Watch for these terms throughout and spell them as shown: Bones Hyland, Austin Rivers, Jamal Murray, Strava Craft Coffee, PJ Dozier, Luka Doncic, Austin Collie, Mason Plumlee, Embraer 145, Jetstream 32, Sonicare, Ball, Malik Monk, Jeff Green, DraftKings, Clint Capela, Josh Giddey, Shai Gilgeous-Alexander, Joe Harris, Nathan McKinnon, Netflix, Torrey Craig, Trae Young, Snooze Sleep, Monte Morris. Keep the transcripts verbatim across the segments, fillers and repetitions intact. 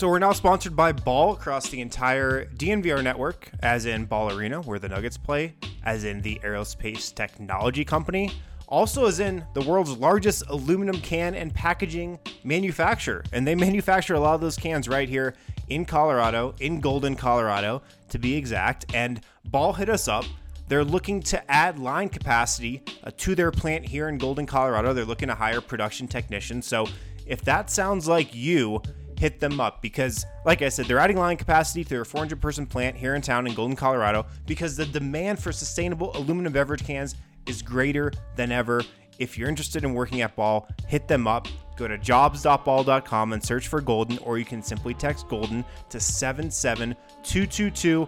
So we're now sponsored by Ball across the entire D N V R network, as in Ball Arena, where the Nuggets play, as in the aerospace technology company, also as in the world's largest aluminum can and packaging manufacturer. And they manufacture a lot of those cans right here in Colorado, in Golden, Colorado, to be exact. And Ball hit us up. They're looking to add line capacity uh, to their plant here in Golden, Colorado. They're looking to hire production technicians. So if that sounds like you, hit them up, because like I said, they're adding line capacity to their four hundred person plant here in town in Golden, Colorado, because the demand for sustainable aluminum beverage cans is greater than ever. If you're interested in working at Ball, hit them up. Go to jobs dot ball dot com and search for Golden, or you can simply text Golden to seven seven two two two.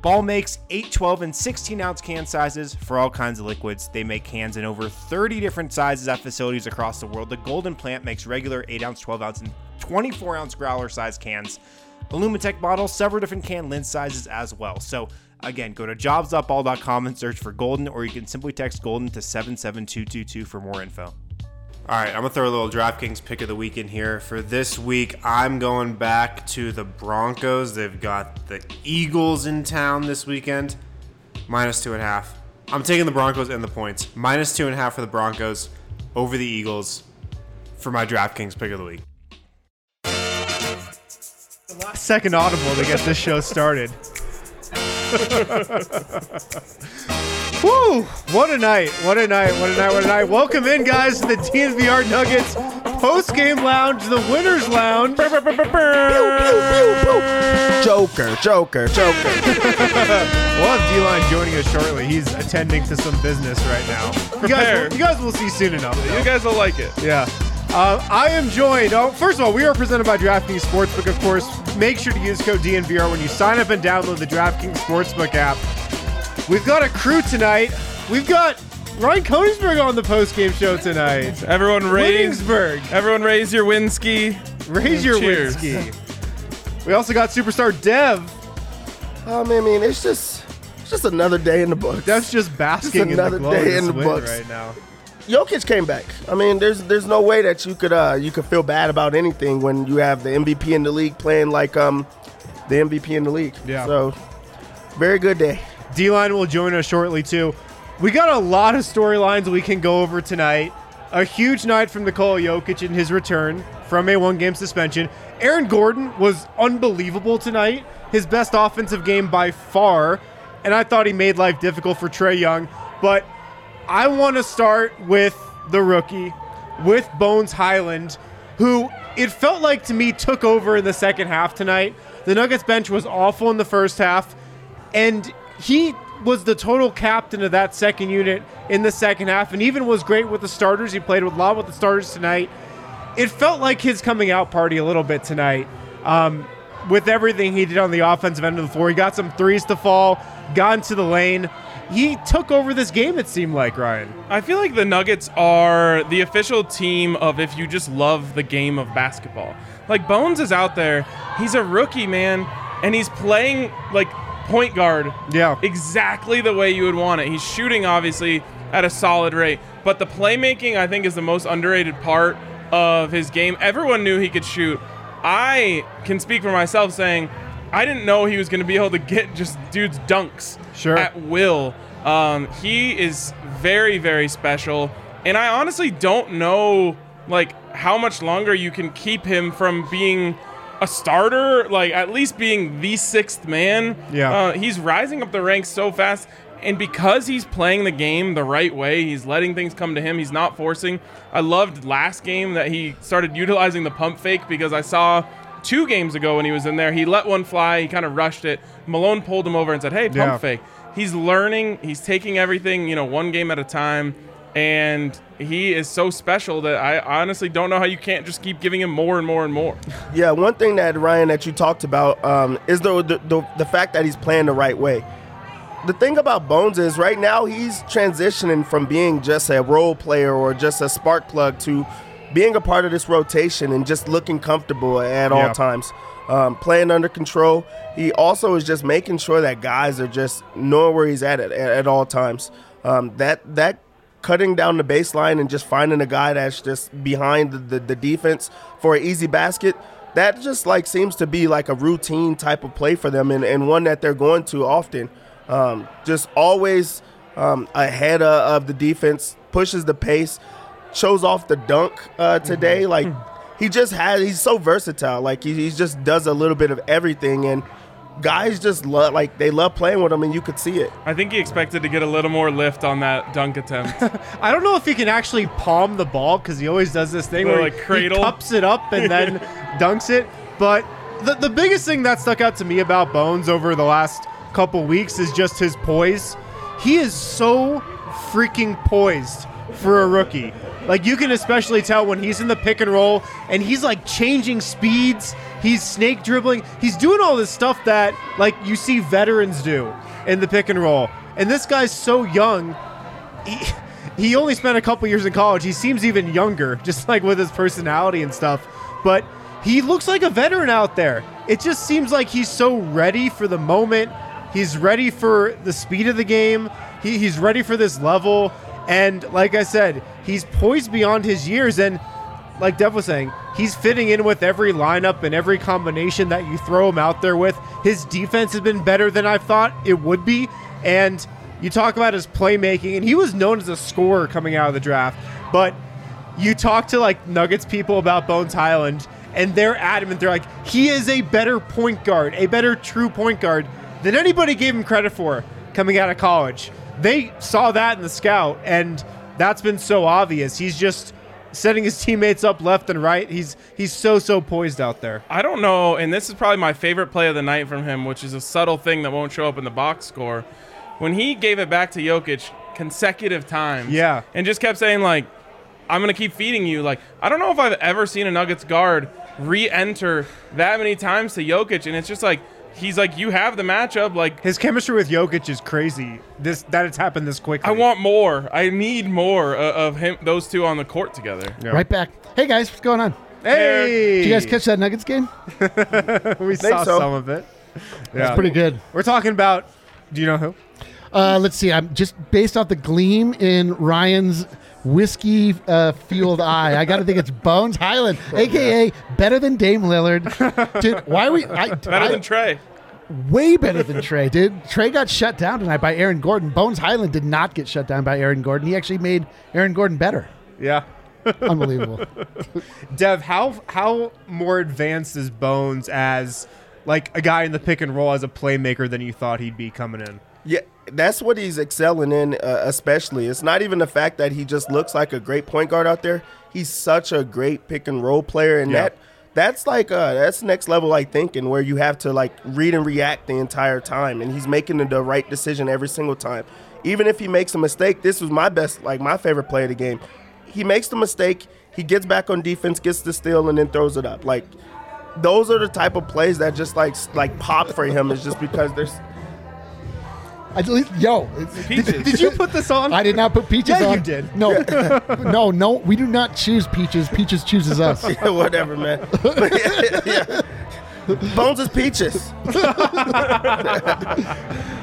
Ball makes eight, twelve, and sixteen ounce can sizes for all kinds of liquids. They make cans in over thirty different sizes at facilities across the world. The Golden plant makes regular eight ounce, twelve ounce, and twenty-four ounce growler size cans, Alumitech bottles, several different can lid sizes as well. So again, go to jobs dot ball dot com and search for Golden, or you can simply text Golden to seven seven two two two for more info. All right, I'm gonna throw a little DraftKings pick of the week in here. For this week, I'm going back to the Broncos. They've got the Eagles in town this weekend, minus two and a half. I'm taking the Broncos and the points. Minus two and a half for the Broncos over the Eagles for my DraftKings pick of the week. Last second audible to get this show started. Woo! What a night! What a night! What a night! What a night! Welcome in, guys, to the D N V R Nuggets post-game lounge, the winners' lounge. Pew, pew, pew, pew. Joker, Joker, Joker. We'll have D-Line joining us shortly. He's attending to some business right now. You guys, you guys will see soon enough. Though. You guys will like it. Yeah. Uh, I am joined. Oh, first of all, we are presented by DraftKings Sportsbook, of course. Make sure to use code D N V R when you sign up and download the DraftKings Sportsbook app. We've got a crew tonight. We've got Ryan Konigsberg on the post-game show tonight. Everyone raise, everyone raise your Winsky. Raise your cheers. Winsky. We also got superstar Dev. Um, I mean, it's just, it's just another day in the books. That's just basking just another in the glow day in the books right now. Jokic came back. I mean, there's there's no way that you could uh, you could feel bad about anything when you have the M V P in the league playing like um the M V P in the league. Yeah. So, very good day. D-Line will join us shortly, too. We got a lot of storylines we can go over tonight. A huge night from Nikola Jokic in his return from a one-game suspension. Aaron Gordon was unbelievable tonight. His best offensive game by far. And I thought he made life difficult for Trae Young. But I want to start with the rookie, with Bones Hyland, who it felt like to me took over in the second half tonight. The Nuggets bench was awful in the first half, and he was the total captain of that second unit in the second half, and even was great with the starters. He played a lot with the starters tonight. It felt like his coming out party a little bit tonight, um, with everything he did on the offensive end of the floor. He got some threes to fall, got into the lane. He took over this game, it seemed like, Ryan. I feel like the Nuggets are the official team of if you just love the game of basketball. Like, Bones is out there. He's a rookie, man, and he's playing, like, point guard. Yeah. Exactly the way you would want it. He's shooting, obviously, at a solid rate. But the playmaking, I think, is the most underrated part of his game. Everyone knew he could shoot. I can speak for myself saying, I didn't know he was going to be able to get just dudes dunks sure. at will. Um, he is very, very special. And I honestly don't know like how much longer you can keep him from being a starter, like at least being the sixth man. Yeah, uh, he's rising up the ranks so fast. And because he's playing the game the right way, he's letting things come to him. He's not forcing. I loved last game that he started utilizing the pump fake, because I saw – two games ago when he was in there, he let one fly. He kind of rushed it. Malone pulled him over and said, hey, pump yeah. fake. He's learning. He's taking everything, you know, one game at a time. And he is so special that I honestly don't know how you can't just keep giving him more and more and more. Yeah, one thing that, Ryan, that you talked about um, is the, the, the, the fact that he's playing the right way. The thing about Bones is right now he's transitioning from being just a role player or just a spark plug to – being a part of this rotation and just looking comfortable at yeah. all times, um, playing under control. He also is just making sure that guys are just knowing where he's at at, at all times. Um, that that cutting down the baseline and just finding a guy that's just behind the, the, the defense for an easy basket, that just like seems to be like a routine type of play for them, and, and one that they're going to often. Um, just always um, ahead uh, of the defense, pushes the pace, shows off the dunk uh, today. Mm-hmm. Like he just has, he's so versatile. Like he, he just does a little bit of everything, and guys just love, like they love playing with him, and you could see it. I think he expected to get a little more lift on that dunk attempt. I don't know if he can actually palm the ball, because he always does this thing where like he, he cups it up and then dunks it. But the the biggest thing that stuck out to me about Bones over the last couple weeks is just his poise. He is so freaking poised for a rookie. Like, you can especially tell when he's in the pick and roll and he's like changing speeds, he's snake dribbling, he's doing all this stuff that like you see veterans do in the pick and roll. And this guy's so young. He, he only spent a couple years in college. He seems even younger, just like with his personality and stuff. But he looks like a veteran out there. It just seems like he's so ready for the moment. He's ready for the speed of the game. He, he's ready for this level. And like I said, he's poised beyond his years. And like Dev was saying, he's fitting in with every lineup and every combination that you throw him out there with. His defense has been better than I thought it would be. And you talk about his playmaking, and he was known as a scorer coming out of the draft. But you talk to like Nuggets people about Bones Hyland, and they're adamant. They're like, he is a better point guard, a better true point guard than anybody gave him credit for coming out of college. They saw that in the scout, and that's been so obvious. He's just setting his teammates up left and right. He's he's so, so poised out there. I don't know, and this is probably my favorite play of the night from him, which is a subtle thing that won't show up in the box score. When he gave it back to Jokic consecutive times, yeah, and just kept saying, like, I'm going to keep feeding you. Like, I don't know if I've ever seen a Nuggets guard re-enter that many times to Jokic, and it's just like, he's like, you have the matchup. Like, his chemistry with Jokic is crazy. This that it's happened this quickly. I want more. I need more of him. Those two on the court together. Yep. Right back. Hey guys, what's going on? Hey, did you guys catch that Nuggets game? we saw so. some of it. Yeah. It's pretty good. We're talking about. Do you know who? Uh, let's see. I'm just based off the gleam in Ryan's whiskey uh, fueled eye. I got to think it's Bones Hyland, oh, aka yeah. better than Dame Lillard. Dude, why are we I, better I, than Trae? Way better than Trae, dude. Trae got shut down tonight by Aaron Gordon. Bones Hyland did not get shut down by Aaron Gordon. He actually made Aaron Gordon better. Yeah, unbelievable. Dev, how how more advanced is Bones as like a guy in the pick and roll as a playmaker than you thought he'd be coming in? Yeah, that's what he's excelling in, uh, especially. It's not even the fact that he just looks like a great point guard out there. He's such a great pick and roll player, and yeah. that that's like uh, that's next level like thinking, where you have to like read and react the entire time, and he's making the right decision every single time. Even if he makes a mistake, this was my best, like my favorite play of the game. He makes the mistake, he gets back on defense, gets the steal, and then throws it up. Like those are the type of plays that just like like pop for him. It's just because there's. At least, yo, did, did you put this on? I did not put peaches yeah, on. You did. No, yeah. no, no. We do not choose peaches. Peaches chooses us. Yeah, whatever, man. yeah, yeah. Bones is peaches.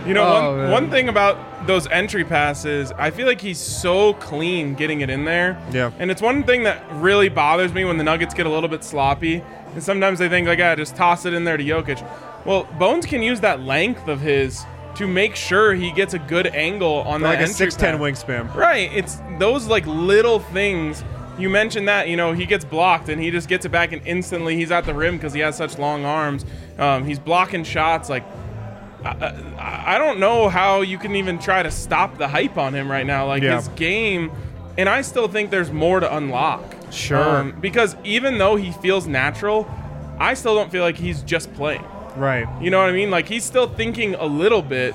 you know, oh, one, one thing about those entry passes, I feel like he's so clean getting it in there. Yeah. And it's one thing that really bothers me when the Nuggets get a little bit sloppy, and sometimes they think like, "I just toss it in there to Jokic." Well, Bones can use that length of his to make sure he gets a good angle on like that entry pass. Like a six ten wingspan. Right. It's those like little things. You mentioned that, you know, he gets blocked and he just gets it back and instantly he's at the rim because he has such long arms. Um, he's blocking shots. Like, I, I, I don't know how you can even try to stop the hype on him right now. Like, yeah. his game, and I still think there's more to unlock. Sure. Um, because even though he feels natural, I still don't feel like he's just playing. Right. You know what I mean? Like, he's still thinking a little bit,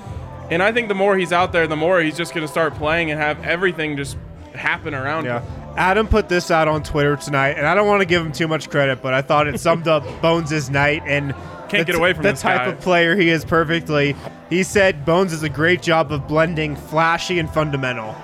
and I think the more he's out there, the more he's just going to start playing and have everything just happen around yeah. him. Adam put this out on Twitter tonight, and I don't want to give him too much credit, but I thought it summed up Bones' night and Can't the, get away from the this type guy. of player he is perfectly. He said Bones does a great job of blending flashy and fundamental.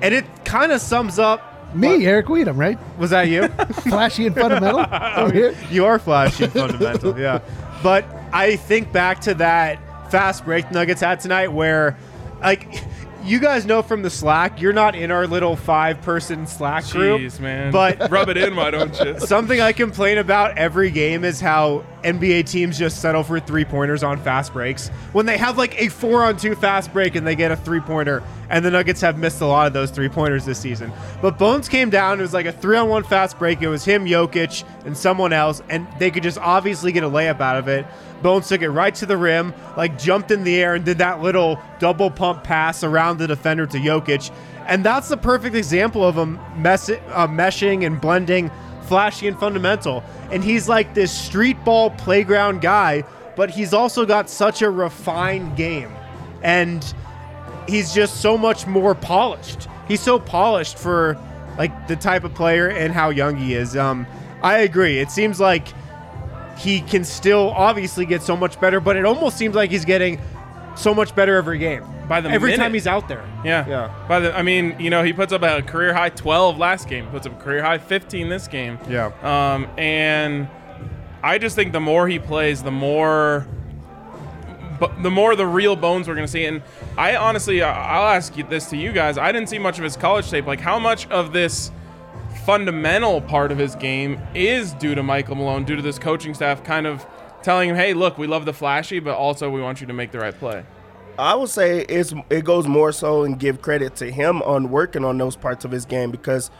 And it kind of sums up Me, what? Eric Weedham, right? Was that you? Flashy and fundamental? I mean, you are flashy and fundamental, yeah. But I think back to that fast break Nuggets had tonight where, like, you guys know from the Slack, you're not in our little five-person Slack Jeez, group. Jeez, man. But rub it in, why don't you? Something I complain about every game is how N B A teams just settle for three-pointers on fast breaks. When they have like a four-on-two fast break and they get a three-pointer, and the Nuggets have missed a lot of those three-pointers this season. But Bones came down, it was like a three-on-one fast break. It was him, Jokic, and someone else, and they could just obviously get a layup out of it. Bones took it right to the rim, like jumped in the air and did that little double pump pass around the defender to Jokic. And that's the perfect example of him mess- uh, meshing and blending, flashy and fundamental. And he's like this street ball playground guy, but he's also got such a refined game. And he's just so much more polished. He's so polished for like the type of player and how young he is. Um, I agree. It seems like he can still obviously get so much better, but it almost seems like he's getting so much better every game. By the every minute. time he's out there. Yeah. Yeah. By the I mean, you know, he puts up a career high twelve last game, puts up a career high fifteen this game. Yeah. Um, and I just think the more he plays, the more But the more the real Bones we're going to see. And I honestly, I'll ask you this to you guys. I didn't see much of his college tape. Like, how much of this fundamental part of his game is due to Michael Malone, due to this coaching staff kind of telling him, hey, look, we love the flashy, but also we want you to make the right play? I would say it's it goes more so and give credit to him on working on those parts of his game because,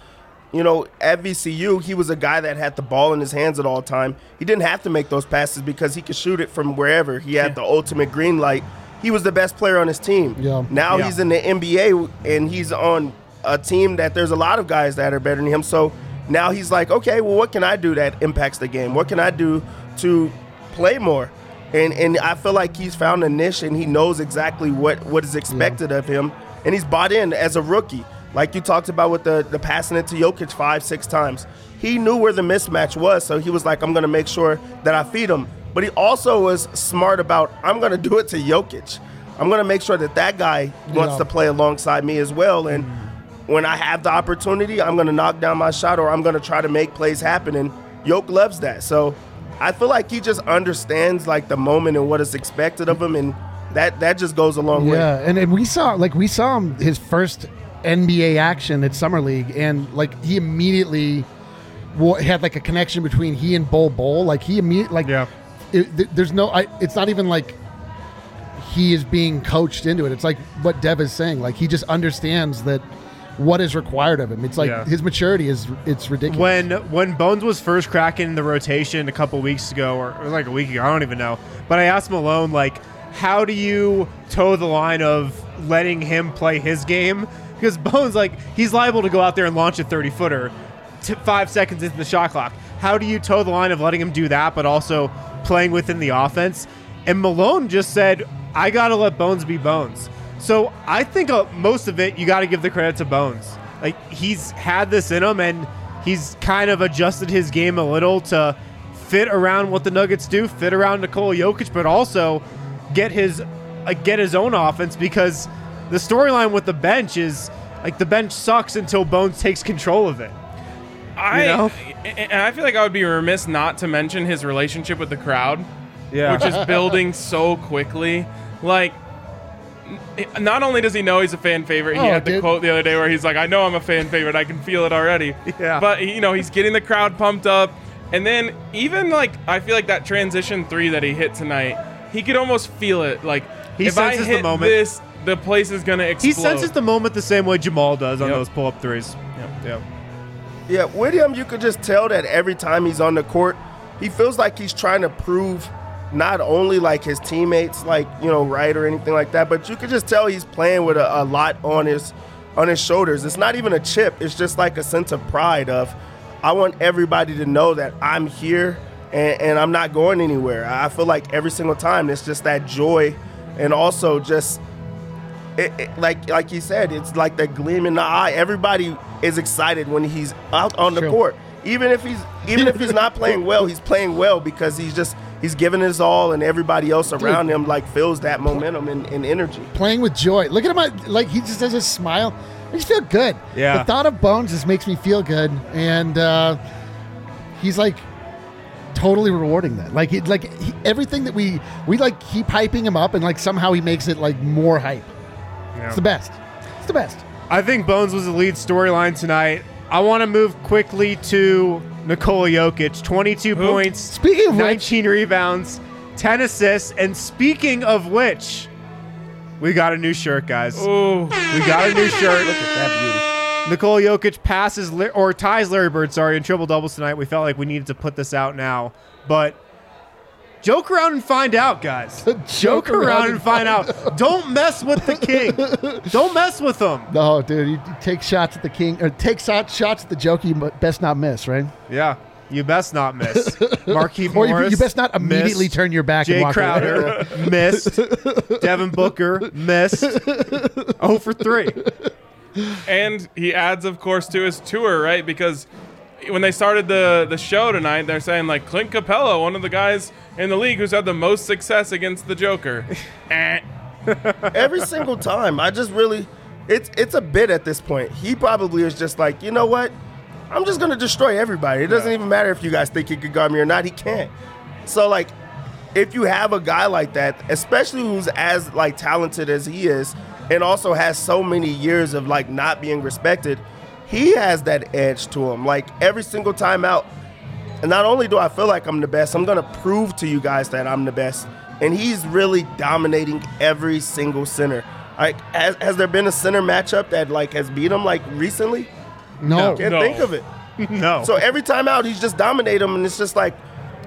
you know, at V C U, he was a guy that had the ball in his hands at all time. He didn't have to make those passes because he could shoot it from wherever. He had yeah. the ultimate green light. He was the best player on his team. Yeah. Now yeah. he's in the N B A, and he's on a team that there's a lot of guys that are better than him. So now he's like, okay, well, what can I do that impacts the game? What can I do to play more? And and I feel like he's found a niche, and he knows exactly what, what is expected yeah. of him, and he's bought in as a rookie. Like you talked about with the, the passing it to Jokic five, six times. He knew where the mismatch was, so he was like, I'm going to make sure that I feed him. But he also was smart about, I'm going to do it to Jokic. I'm going to make sure that that guy wants yeah. to play alongside me as well. And mm-hmm. when I have the opportunity, I'm going to knock down my shot or I'm going to try to make plays happen. And Jokic loves that. So I feel like he just understands like the moment and what is expected of him. And that, that just goes a long yeah. way. Yeah, and, and we saw, like, we saw him his first – N B A action at Summer League, and like he immediately w- had like a connection between he and Ball Ball. Like he immediately, like yeah. it, th- there's no, I, it's not even like he is being coached into it. It's like what Dev is saying. Like he just understands that what is required of him. It's like yeah. his maturity is it's ridiculous. When when Bones was first cracking the rotation a couple weeks ago, or it was like a week ago, I don't even know. But I asked Malone like, how do you toe the line of letting him play his game? Because Bones, like, he's liable to go out there and launch a thirty-footer t- five seconds into the shot clock. How do you toe the line of letting him do that, but also playing within the offense? And Malone just said, I got to let Bones be Bones. So I think uh, most of it, you got to give the credit to Bones. Like, he's had this in him, and he's kind of adjusted his game a little to fit around what the Nuggets do, fit around Nikola Jokic, but also get his, uh, get his own offense because – the storyline with the bench is like the bench sucks until Bones takes control of it. I you know? and I feel like I would be remiss not to mention his relationship with the crowd, yeah. which is building so quickly. Like, not only does he know he's a fan favorite, oh, he had the dude. quote the other day where he's like, "I know I'm a fan favorite. I can feel it already." Yeah. But you know, he's getting the crowd pumped up, and then even like I feel like that transition three that he hit tonight, he could almost feel it. Like he if senses I hit the moment. This, the place is going to explode. He senses the moment the same way Jamal does on yep. those pull-up threes. Yeah, yep. Yeah. With him, you could just tell that every time he's on the court, he feels like he's trying to prove not only like his teammates, like, you know, right or anything like that, but you could just tell he's playing with a, a lot on his on his shoulders. It's not even a chip. It's just like a sense of pride of, I want everybody to know that I'm here and, and I'm not going anywhere. I feel like every single time it's just that joy and also just – It, it, like like he said, it's like the gleam in the eye. Everybody is excited when he's out on the True. court, even if he's even if he's not playing well. He's playing well because he's just he's giving his all, and everybody else around Dude. him like feels that momentum and, and energy. Playing with joy. Look at him, like he just has a smile. I just feel good. Yeah. The thought of Bones just makes me feel good, and uh, he's like totally rewarding that. Like it, like he, everything that we we like keep hyping him up, and like somehow he makes it like more hype. Yeah. It's the best. the best. I think Bones was the lead storyline tonight. I want to move quickly to Nikola Jokic. twenty-two Who? Points, speaking of nineteen which, rebounds, ten assists. And speaking of which, we got a new shirt, guys. Ooh. We got a new shirt. Look at that beauty. Nikola Jokic passes or ties Larry Bird, sorry, in triple doubles tonight. We felt like we needed to put this out now, but joke around and find out, guys. joke, joke around, around and find out. out. Don't mess with the king. Don't mess with him. No, dude, you take shots at the king or take shots shots at the joke. You best not miss, right? Yeah, you best not miss. Marquise Morris, or you, you best not immediately missed. Turn your back. Jay and walk Crowder away. Missed. Devin Booker missed. zero for three. And he adds, of course, to his tour, right? Because when they started the, the show tonight, they're saying, like, Clint Capela, one of the guys in the league who's had the most success against the Joker. Every single time. I just really – it's it's a bit at this point. He probably is just like, you know what? I'm just going to destroy everybody. It doesn't yeah. even matter if you guys think he could guard me or not. He can't. So, like, if you have a guy like that, especially who's as, like, talented as he is, and also has so many years of, like, not being respected, he has that edge to him. Like, every single time out, and not only do I feel like I'm the best, I'm going to prove to you guys that I'm the best. And he's really dominating every single center. Like, has, has there been a center matchup that, like, has beat him, like, recently? No. I can't no. think of it. No. So every time out, he's just dominating him, and it's just like,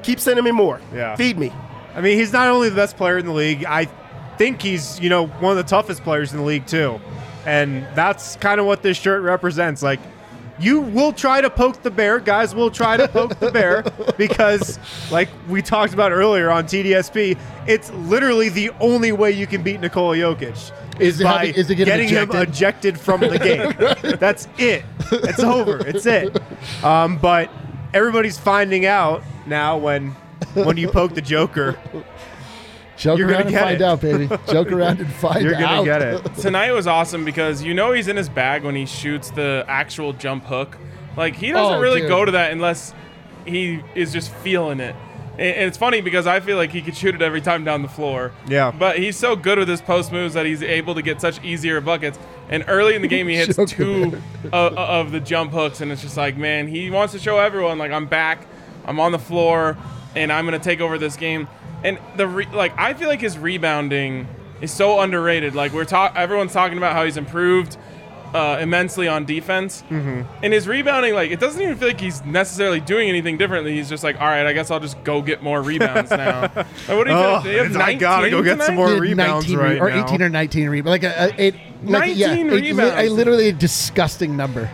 keep sending me more. Yeah. Feed me. I mean, he's not only the best player in the league, I think he's, you know, one of the toughest players in the league too, and that's kind of what this shirt represents. Like, you will try to poke the bear, guys will try to poke the bear, because like we talked about earlier on T D S P, it's literally the only way you can beat Nikola Jokic is, is it by having, is it getting, getting ejected? him ejected from the game. That's it. It's over. It's it. Um, but everybody's finding out now when when you poke the Joker. Joke You're around and find it. out, baby. Joke around and find You're out. You're going to get it. Tonight was awesome because you know he's in his bag when he shoots the actual jump hook. Like, he doesn't oh, really dude. go to that unless he is just feeling it. And it's funny because I feel like he could shoot it every time down the floor. Yeah. But he's so good with his post moves that he's able to get such easier buckets. And early in the game, he hits Joker. two of, of the jump hooks. And it's just like, man, he wants to show everyone, like, I'm back, I'm on the floor, and I'm going to take over this game. And the re- like, I feel like his rebounding is so underrated. Like we're talk, everyone's talking about how he's improved uh, immensely on defense, mm-hmm. and his rebounding, like, it doesn't even feel like he's necessarily doing anything differently. He's just like, all right, I guess I'll just go get more rebounds now. Like, what do you oh, feel? Like, I gotta go get tonight? some more Dude, rebounds nineteen, right or now. Or eighteen or nineteen rebounds, like a, a, a like, nineteen yeah, rebounds, a, a literally a disgusting number.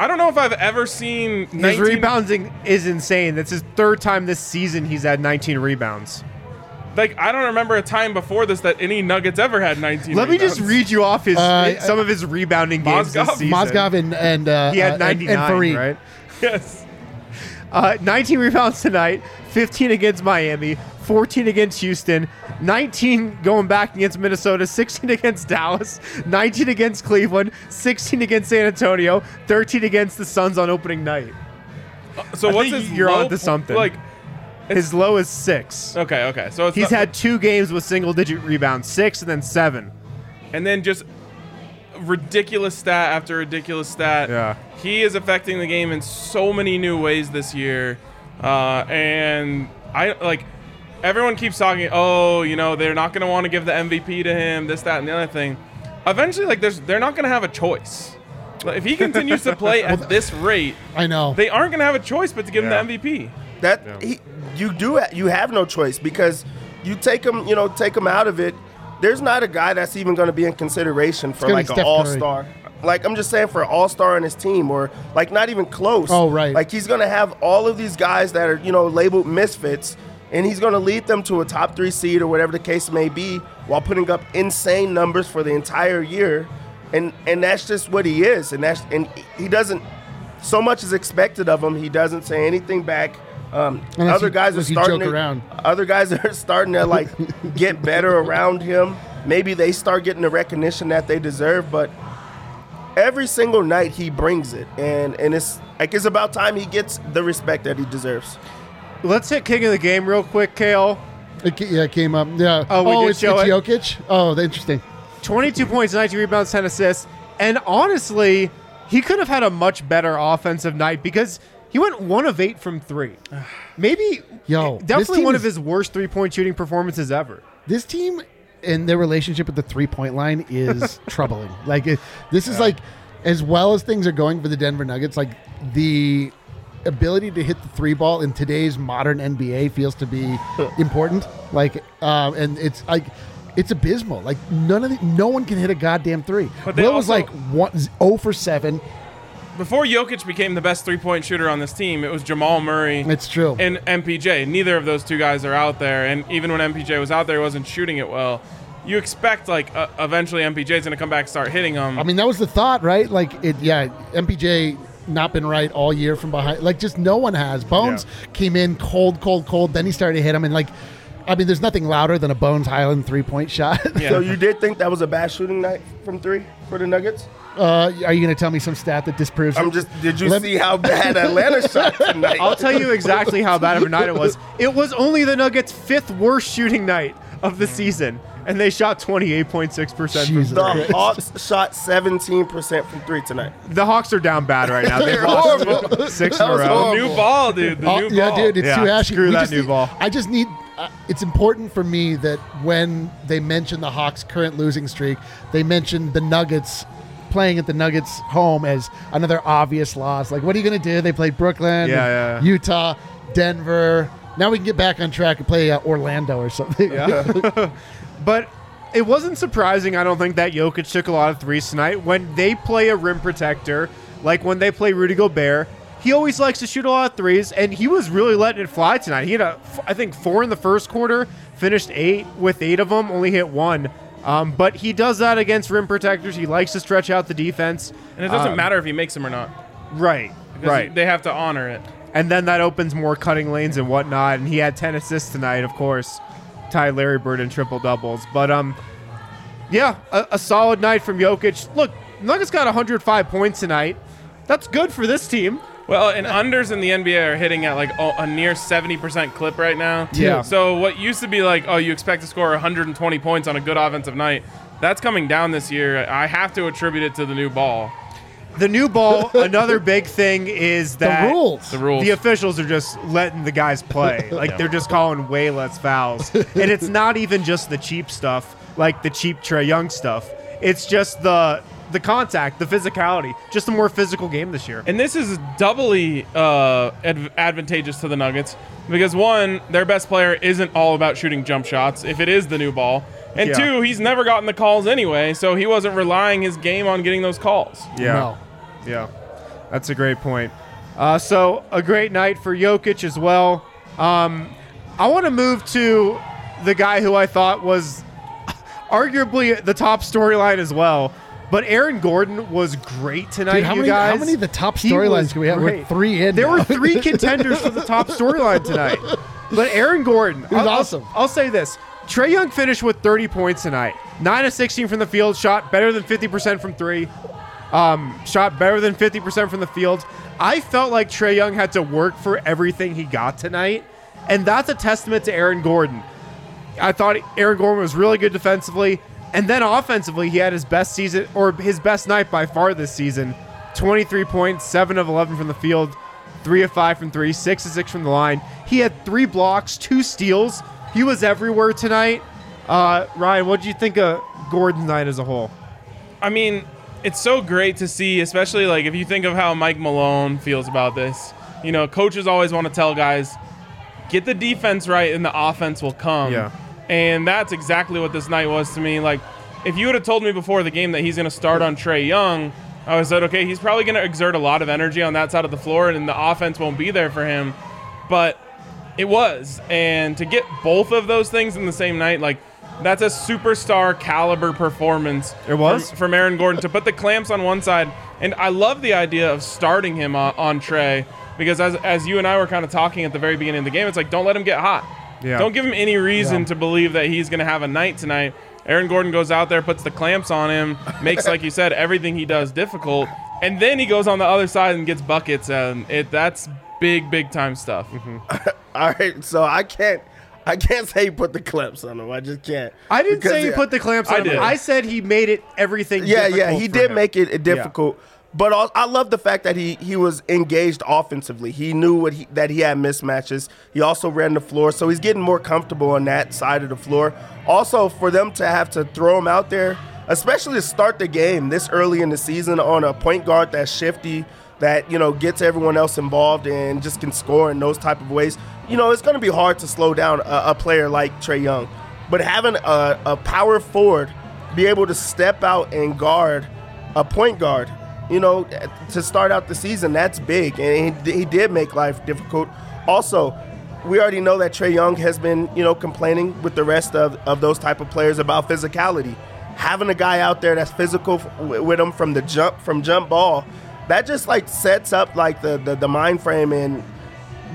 I don't know if I've ever seen nineteen. His rebounding is insane. That's his third time this season he's had nineteen rebounds. Like, I don't remember a time before this that any Nuggets ever had nineteen Let rebounds. me just read you off his uh, some of his rebounding Mozgov? games this season. Mozgov and, and uh, he had ninety-nine, and, and Fareed. Right? Yes. Uh, nineteen rebounds tonight, fifteen against Miami, fourteen against Houston, nineteen going back against Minnesota, sixteen against Dallas, nineteen against Cleveland, sixteen against San Antonio, thirteen against the Suns on opening night. Uh, so I what's his you're low onto something. Like his low is six. Okay, okay. So it's he's not, had two games with single digit rebounds, six and then seven. And then just ridiculous stat after ridiculous stat. Yeah. He is affecting the game in so many new ways this year. Uh, and I like everyone keeps talking, oh, you know, they're not going to want to give the M V P to him, this, that, and the other thing. Eventually, like, there's, they're not going to have a choice. Like, if he continues to play at well, this rate, I know they aren't going to have a choice but to give yeah. him the M V P. That yeah. he, you do, you have no choice because you take him, you know, take him out of it. There's not a guy that's even going to be in consideration for like an all-star. Curry. Like, I'm just saying for an all-star on his team or, like, not even close. Oh, right. Like, he's going to have all of these guys that are, you know, labeled misfits, and he's going to lead them to a top three seed or whatever the case may be while putting up insane numbers for the entire year. And and that's just what he is. And that's and he doesn't – so much is expected of him. He doesn't say anything back. Um, other, guys you, are starting to, other guys are starting to, like, get better around him. Maybe they start getting the recognition that they deserve, but – every single night he brings it, and, and it's like it's about time he gets the respect that he deserves. Let's hit King of the Game real quick, Kale. It, yeah, it came up. Yeah. Oh, we oh did it's, show it's it. Jokic. Oh, interesting. twenty-two points, nineteen rebounds, ten assists. And honestly, he could have had a much better offensive night because he went one of eight from three. Maybe Yo, definitely one is, of his worst three-point shooting performances ever. This team and their relationship with the three-point line is troubling. Like it, This is yeah. like, as well as things are going for the Denver Nuggets, like the ability to hit the three ball in today's modern N B A feels to be important. Like, um, and it's like... It's abysmal. Like none of the, no one can hit a goddamn three. But Will also, was like one, zero for seven. Before Jokic became the best three-point shooter on this team, it was Jamal Murray. It's true. And M P J. Neither of those two guys are out there. And even when M P J was out there, he wasn't shooting it well. You expect like uh, eventually M P J's going to come back and start hitting them. I mean, that was the thought, right? Like it, yeah, M P J. Not been right all year from behind. Like just no one has. Bones yeah. came in cold, cold, cold. Then he started to hit him and like. I mean, there's nothing louder than a Bones Hyland three-point shot. Yeah. So you did think that was a bad shooting night from three for the Nuggets? Uh, are you going to tell me some stat that disproves it? I'm just. Did you Let see me- how bad Atlanta shot tonight? I'll tell you exactly how bad of a night it was. It was only the Nuggets' fifth worst shooting night of the season, and they shot twenty-eight point six percent from three. The Hawks shot seventeen percent from three tonight. The Hawks are down bad right now. They've lost six that in a row. New ball, dude. The oh, new yeah, ball. Yeah, dude. It's yeah, too ashy. Screw we that new need, ball. I just need... Uh, it's important for me that when they mention the Hawks' current losing streak, they mention the Nuggets playing at the Nuggets' home as another obvious loss. Like, what are you going to do? They played Brooklyn, yeah, yeah. Utah, Denver. Now we can get back on track and play uh, Orlando or something. Yeah. But it wasn't surprising, I don't think, that Jokic took a lot of threes tonight. When they play a rim protector, like when they play Rudy Gobert, he always likes to shoot a lot of threes, and he was really letting it fly tonight. He had, a, I think, four in the first quarter, finished eight with eight of them, only hit one. Um, but he does that against rim protectors. He likes to stretch out the defense. And it doesn't um, matter if he makes them or not. Right, right. They have to honor it. And then that opens more cutting lanes and whatnot, and he had ten assists tonight, of course. Tied Larry Bird in triple-doubles. But, um, yeah, a, a solid night from Jokic. Look, Nuggets got one hundred five points tonight. That's good for this team. Well, and unders in the N B A are hitting at like a near seventy percent clip right now. Yeah. So what used to be like, oh, you expect to score one hundred twenty points on a good offensive night, that's coming down this year. I have to attribute it to the new ball. The new ball, another big thing is that the rules. The rules. The officials are just letting the guys play. Like yeah. they're just calling way less fouls. And it's not even just the cheap stuff, like the cheap Trae Young stuff. It's just the... the contact, the physicality, just a more physical game this year. And this is doubly uh, adv- advantageous to the Nuggets because, one, their best player isn't all about shooting jump shots if it is the new ball. And, yeah. two, he's never gotten the calls anyway, so he wasn't relying his game on getting those calls. Yeah. No. Yeah. That's a great point. Uh, so a great night for Jokic as well. Um, I want to move to the guy who I thought was arguably the top storyline as well. But Aaron Gordon was great tonight, Dude, how you many, guys. How many of the top storylines can we have? We're three in There now. were three contenders for the top storyline tonight. But Aaron Gordon. He was I'll, awesome. I'll, I'll say this. Trae Young finished with thirty points tonight. nine of sixteen from the field. Shot better than fifty percent from three. Um, shot better than fifty percent from the field. I felt like Trae Young had to work for everything he got tonight. And that's a testament to Aaron Gordon. I thought Aaron Gordon was really good defensively. And then offensively, he had his best season or his best night by far this season. twenty-three points, seven of eleven from the field, three of five from three, six of six from the line. He had three blocks, two steals. He was everywhere tonight. Uh, Ryan, what did you think of Gordon's night as a whole? I mean, it's so great to see, especially like if you think of how Mike Malone feels about this. You know, coaches always want to tell guys, get the defense right and the offense will come. Yeah. And that's exactly what this night was to me. Like, if you would have told me before the game that he's going to start on Trae Young, I would have said, okay, he's probably going to exert a lot of energy on that side of the floor, and the offense won't be there for him. But it was. And to get both of those things in the same night, like, that's a superstar caliber performance. It was? From, from Aaron Gordon to put the clamps on one side. And I love the idea of starting him on, on Trae because as, as you and I were kind of talking at the very beginning of the game, it's like, don't let him get hot. Yeah. Don't give him any reason yeah. to believe that he's going to have a night tonight. Aaron Gordon goes out there, puts the clamps on him, makes, like you said, everything he does difficult, and then he goes on the other side and gets buckets. And it that's big, big time stuff. Mm-hmm. All right, so I can't – I can't say he put the clamps on him. I just can't. I didn't say he put the clamps on I him. Did. I said he made it everything yeah, difficult. Yeah, yeah, he did him. make it difficult. Yeah. But I love the fact that he he was engaged offensively. He knew what he, that he had mismatches. He also ran the floor, so he's getting more comfortable on that side of the floor. Also, for them to have to throw him out there, especially to start the game this early in the season on a point guard that's shifty, that, you know, gets everyone else involved and just can score in those type of ways, you know, it's going to be hard to slow down a, a player like Trae Young. But having a, a power forward be able to step out and guard a point guard, you know, to start out the season, that's big. And he, he did make life difficult. Also, we already know that Trae Young has been, you know, complaining with the rest of, of those type of players about physicality. Having a guy out there that's physical with him from the jump, from jump ball, that just, like, sets up, like, the, the, the mind frame and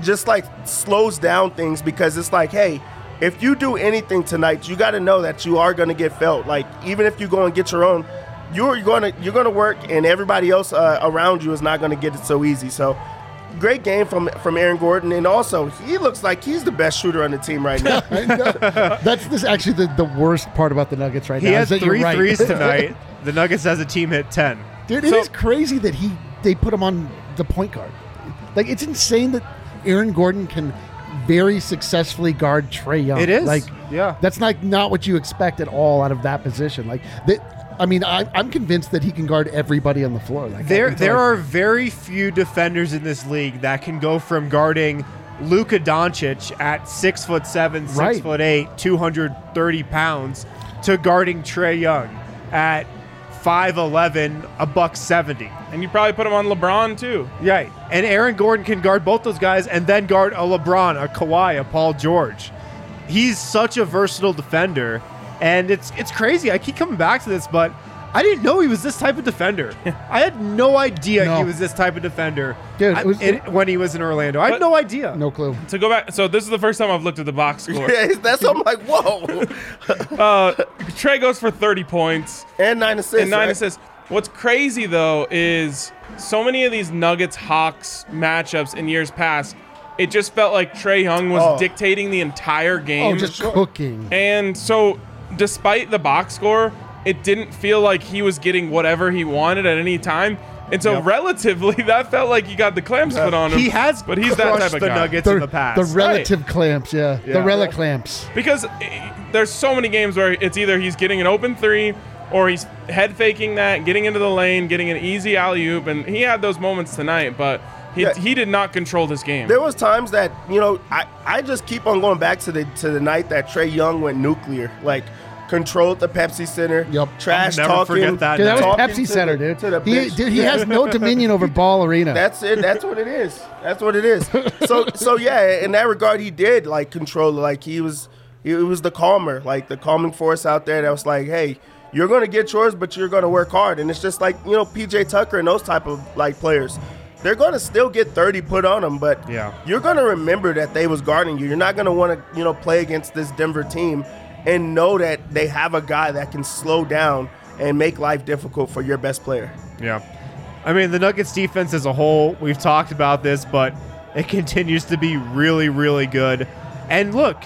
just, like, slows down things, because it's like, hey, if you do anything tonight, you got to know that you are going to get felt. Like, even if you go and get your own, you're going to you're going to work, and everybody else uh, around you is not going to get it so easy. So, great game from, from Aaron Gordon. And also, he looks like he's the best shooter on the team right now. That's this actually the, the worst part about the Nuggets right he now. He has is that three right. threes tonight. The Nuggets as a team hit ten. Dude, it so, is crazy that he they put him on the point guard. Like, it's insane that Aaron Gordon can very successfully guard Trae Young. It is. Like, yeah. That's like not what you expect at all out of that position. Like, they, I mean, I, I'm convinced that he can guard everybody on the floor. Like, there there are very few defenders in this league that can go from guarding Luka Doncic at six foot seven, six right. foot eight, two hundred thirty pounds, to guarding Trae Young at five eleven, a buck seventy. And you probably put him on LeBron too. Right. And Aaron Gordon can guard both those guys and then guard a LeBron, a Kawhi, a Paul George. He's such a versatile defender. And it's it's crazy. I keep coming back to this, but I didn't know he was this type of defender. I had no idea no. he was this type of defender Dude, I, it was, it, when he was in Orlando. I had no idea. No clue. To go back, so this is the first time I've looked at the box score. Yeah, that's I'm like, whoa. uh, Trae goes for thirty points. And nine assists. And nine right? assists. What's crazy, though, is so many of these Nuggets-Hawks matchups in years past, it just felt like Trae Young was oh. dictating the entire game. Oh, just cooking. And so... despite the box score, it didn't feel like he was getting whatever he wanted at any time. And so yep. relatively, that felt like you got the clamps yeah. put on him. He has but he's that type of the guy. Nuggets the, in the past. The relative right. clamps, yeah. yeah. The relic clamps. Because there's so many games where it's either he's getting an open three or he's head faking that, getting into the lane, getting an easy alley-oop. And he had those moments tonight, but... He, yeah. he did not control this game. There was times that, you know, I, I just keep on going back to the to the night that Trae Young went nuclear. Like, controlled the Pepsi Center. Yep. Trash I'll never talking. Forget that. Dude, that was Pepsi Center, the, dude. He, dude. He has no dominion over Ball Arena. That's it. That's what it is. That's what it is. So, so yeah, in that regard, he did, like, control. Like, he was, he was the calmer, like, the calming force out there that was like, hey, you're going to get yours, but you're going to work hard. And it's just like, you know, P J Tucker and those type of, like, players. They're going to still get thirty put on them, but yeah. you're going to remember that they was guarding you. You're not going to want to, you know, play against this Denver team and know that they have a guy that can slow down and make life difficult for your best player. Yeah. I mean, the Nuggets defense as a whole, we've talked about this, but it continues to be really, really good. And look,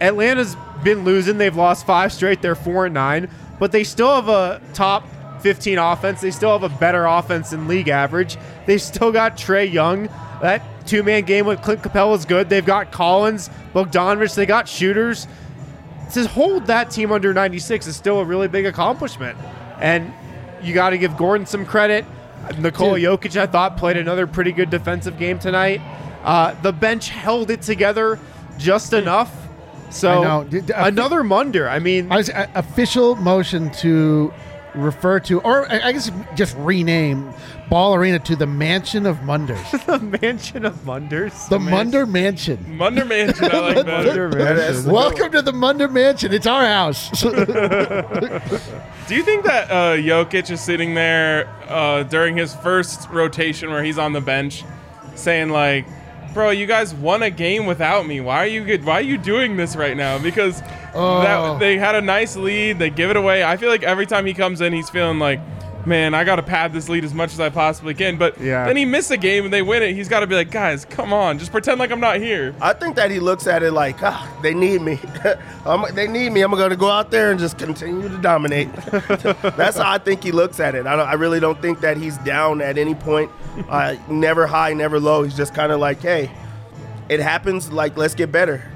Atlanta's been losing. They've lost five straight. They're four and nine, but they still have a top fifteen offense. They still have a better offense than league average. They still got Trae Young. That two-man game with Clint Capela is good. They've got Collins, Bogdanovich. They got shooters. To hold that team under ninety-six is still a really big accomplishment. And you got to give Gordon some credit. Nikola Jokic, I thought, played another pretty good defensive game tonight. Uh, the bench held it together just enough. So Dude, another Munder. I mean, I was, uh, official motion to... refer to, or I guess just rename Ball Arena to the Mansion of Munders. The Mansion of Munders? The, the Munder Mansion. Mansion. Munder Mansion, I like that. Munder Mansion. Welcome to the Munder Mansion. It's our house. Do you think that uh, Jokic is sitting there uh, during his first rotation where he's on the bench saying, like, bro, you guys won a game without me. Why are you good? Why are you doing this right now? Because oh. that, they had a nice lead. They give it away. I feel like every time he comes in, he's feeling like, man, I got to pad this lead as much as I possibly can. But yeah. then he missed a game and they win it. He's got to be like, guys, come on. Just pretend like I'm not here. I think that he looks at it like, ah, they need me. I'm, they need me. I'm going to go out there and just continue to dominate. That's how I think he looks at it. I, don't, I really don't think that he's down at any point. Uh, never high, never low. He's just kind of like, hey, it happens. Like, let's get better.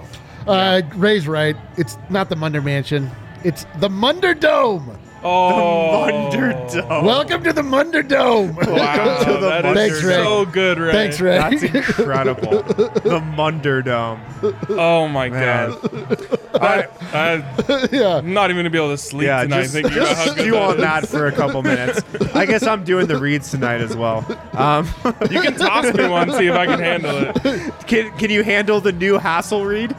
Uh, Ray's right. It's not the Munder Mansion. It's the Munder Dome. Oh, the Munder Dome. Welcome to the Munder Dome. Wow, to the that Munder is so good, Ray. Thanks, Ray. That's incredible. The Munder Dome. Oh, my Man. God. I, I, yeah. I'm not even going to be able to sleep yeah, tonight. Just, thinking about how good stew on that for a couple minutes. I guess I'm doing the reads tonight as well. Um, you can toss me one, see if I can handle it. Can, can you handle the new Hassle read?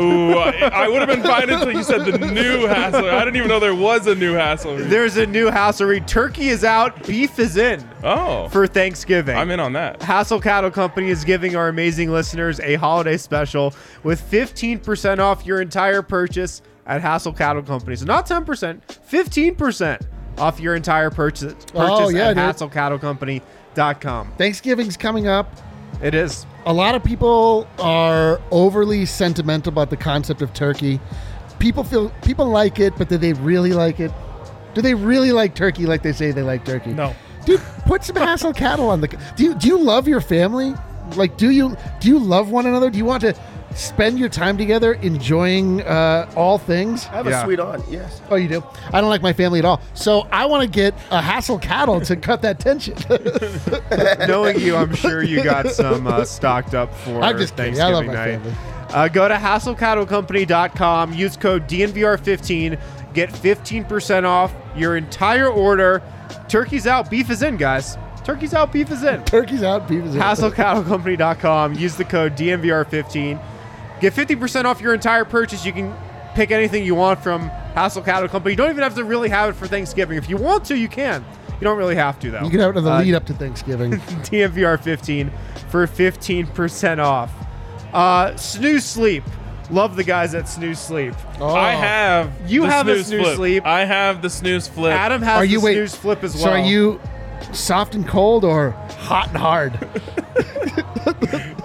Ooh, I, I would have been fine until you said the new Hassle. I didn't even know there was a new Hassle. There's a new Hassle. Turkey is out. Beef is in. Oh, for Thanksgiving. I'm in on that. Hassle Cattle Company is giving our amazing listeners a holiday special with fifteen percent off your entire purchase at Hassle Cattle Company. So not ten percent, fifteen percent off your entire purchase, purchase oh, yeah, at hassle cattle company dot com. Thanksgiving's coming up. It is. A lot of people are overly sentimental about the concept of turkey. People feel people like it, but do they really like it? Do they really like turkey like they say they like turkey? No. Dude, put some Hassle Cattle on the. Do you do you love your family? Like, do you do you love one another? Do you want to spend your time together enjoying uh, all things? I have yeah. a sweet aunt, yes. Oh, you do? I don't like my family at all. So I want to get a Hassle Cattle to cut that tension. Knowing you, I'm sure you got some uh, stocked up for I'm just Thanksgiving I love my night. Family. Uh, go to hassle cattle company dot com. Use code D N V R fifteen. Get fifteen percent off your entire order. Turkey's out. Beef is in, guys. Turkey's out. Beef is in. Turkey's out. Beef is in. hassle cattle company dot com. Use the code D N V R fifteen. Get fifty percent off your entire purchase. You can pick anything you want from Hassle Cattle Company. You don't even have to really have it for Thanksgiving. If you want to, you can. You don't really have to, though. You can have it in the uh, lead up to Thanksgiving. D N V R fifteen for fifteen percent off. Uh, Snooze Sleep. Love the guys at Snooze Sleep. Oh. I have You have snooze a Snooze flip. Sleep. I have the Snooze Flip. Adam has are the you, wait, Snooze Flip as well. So are you soft and cold or hot and hard?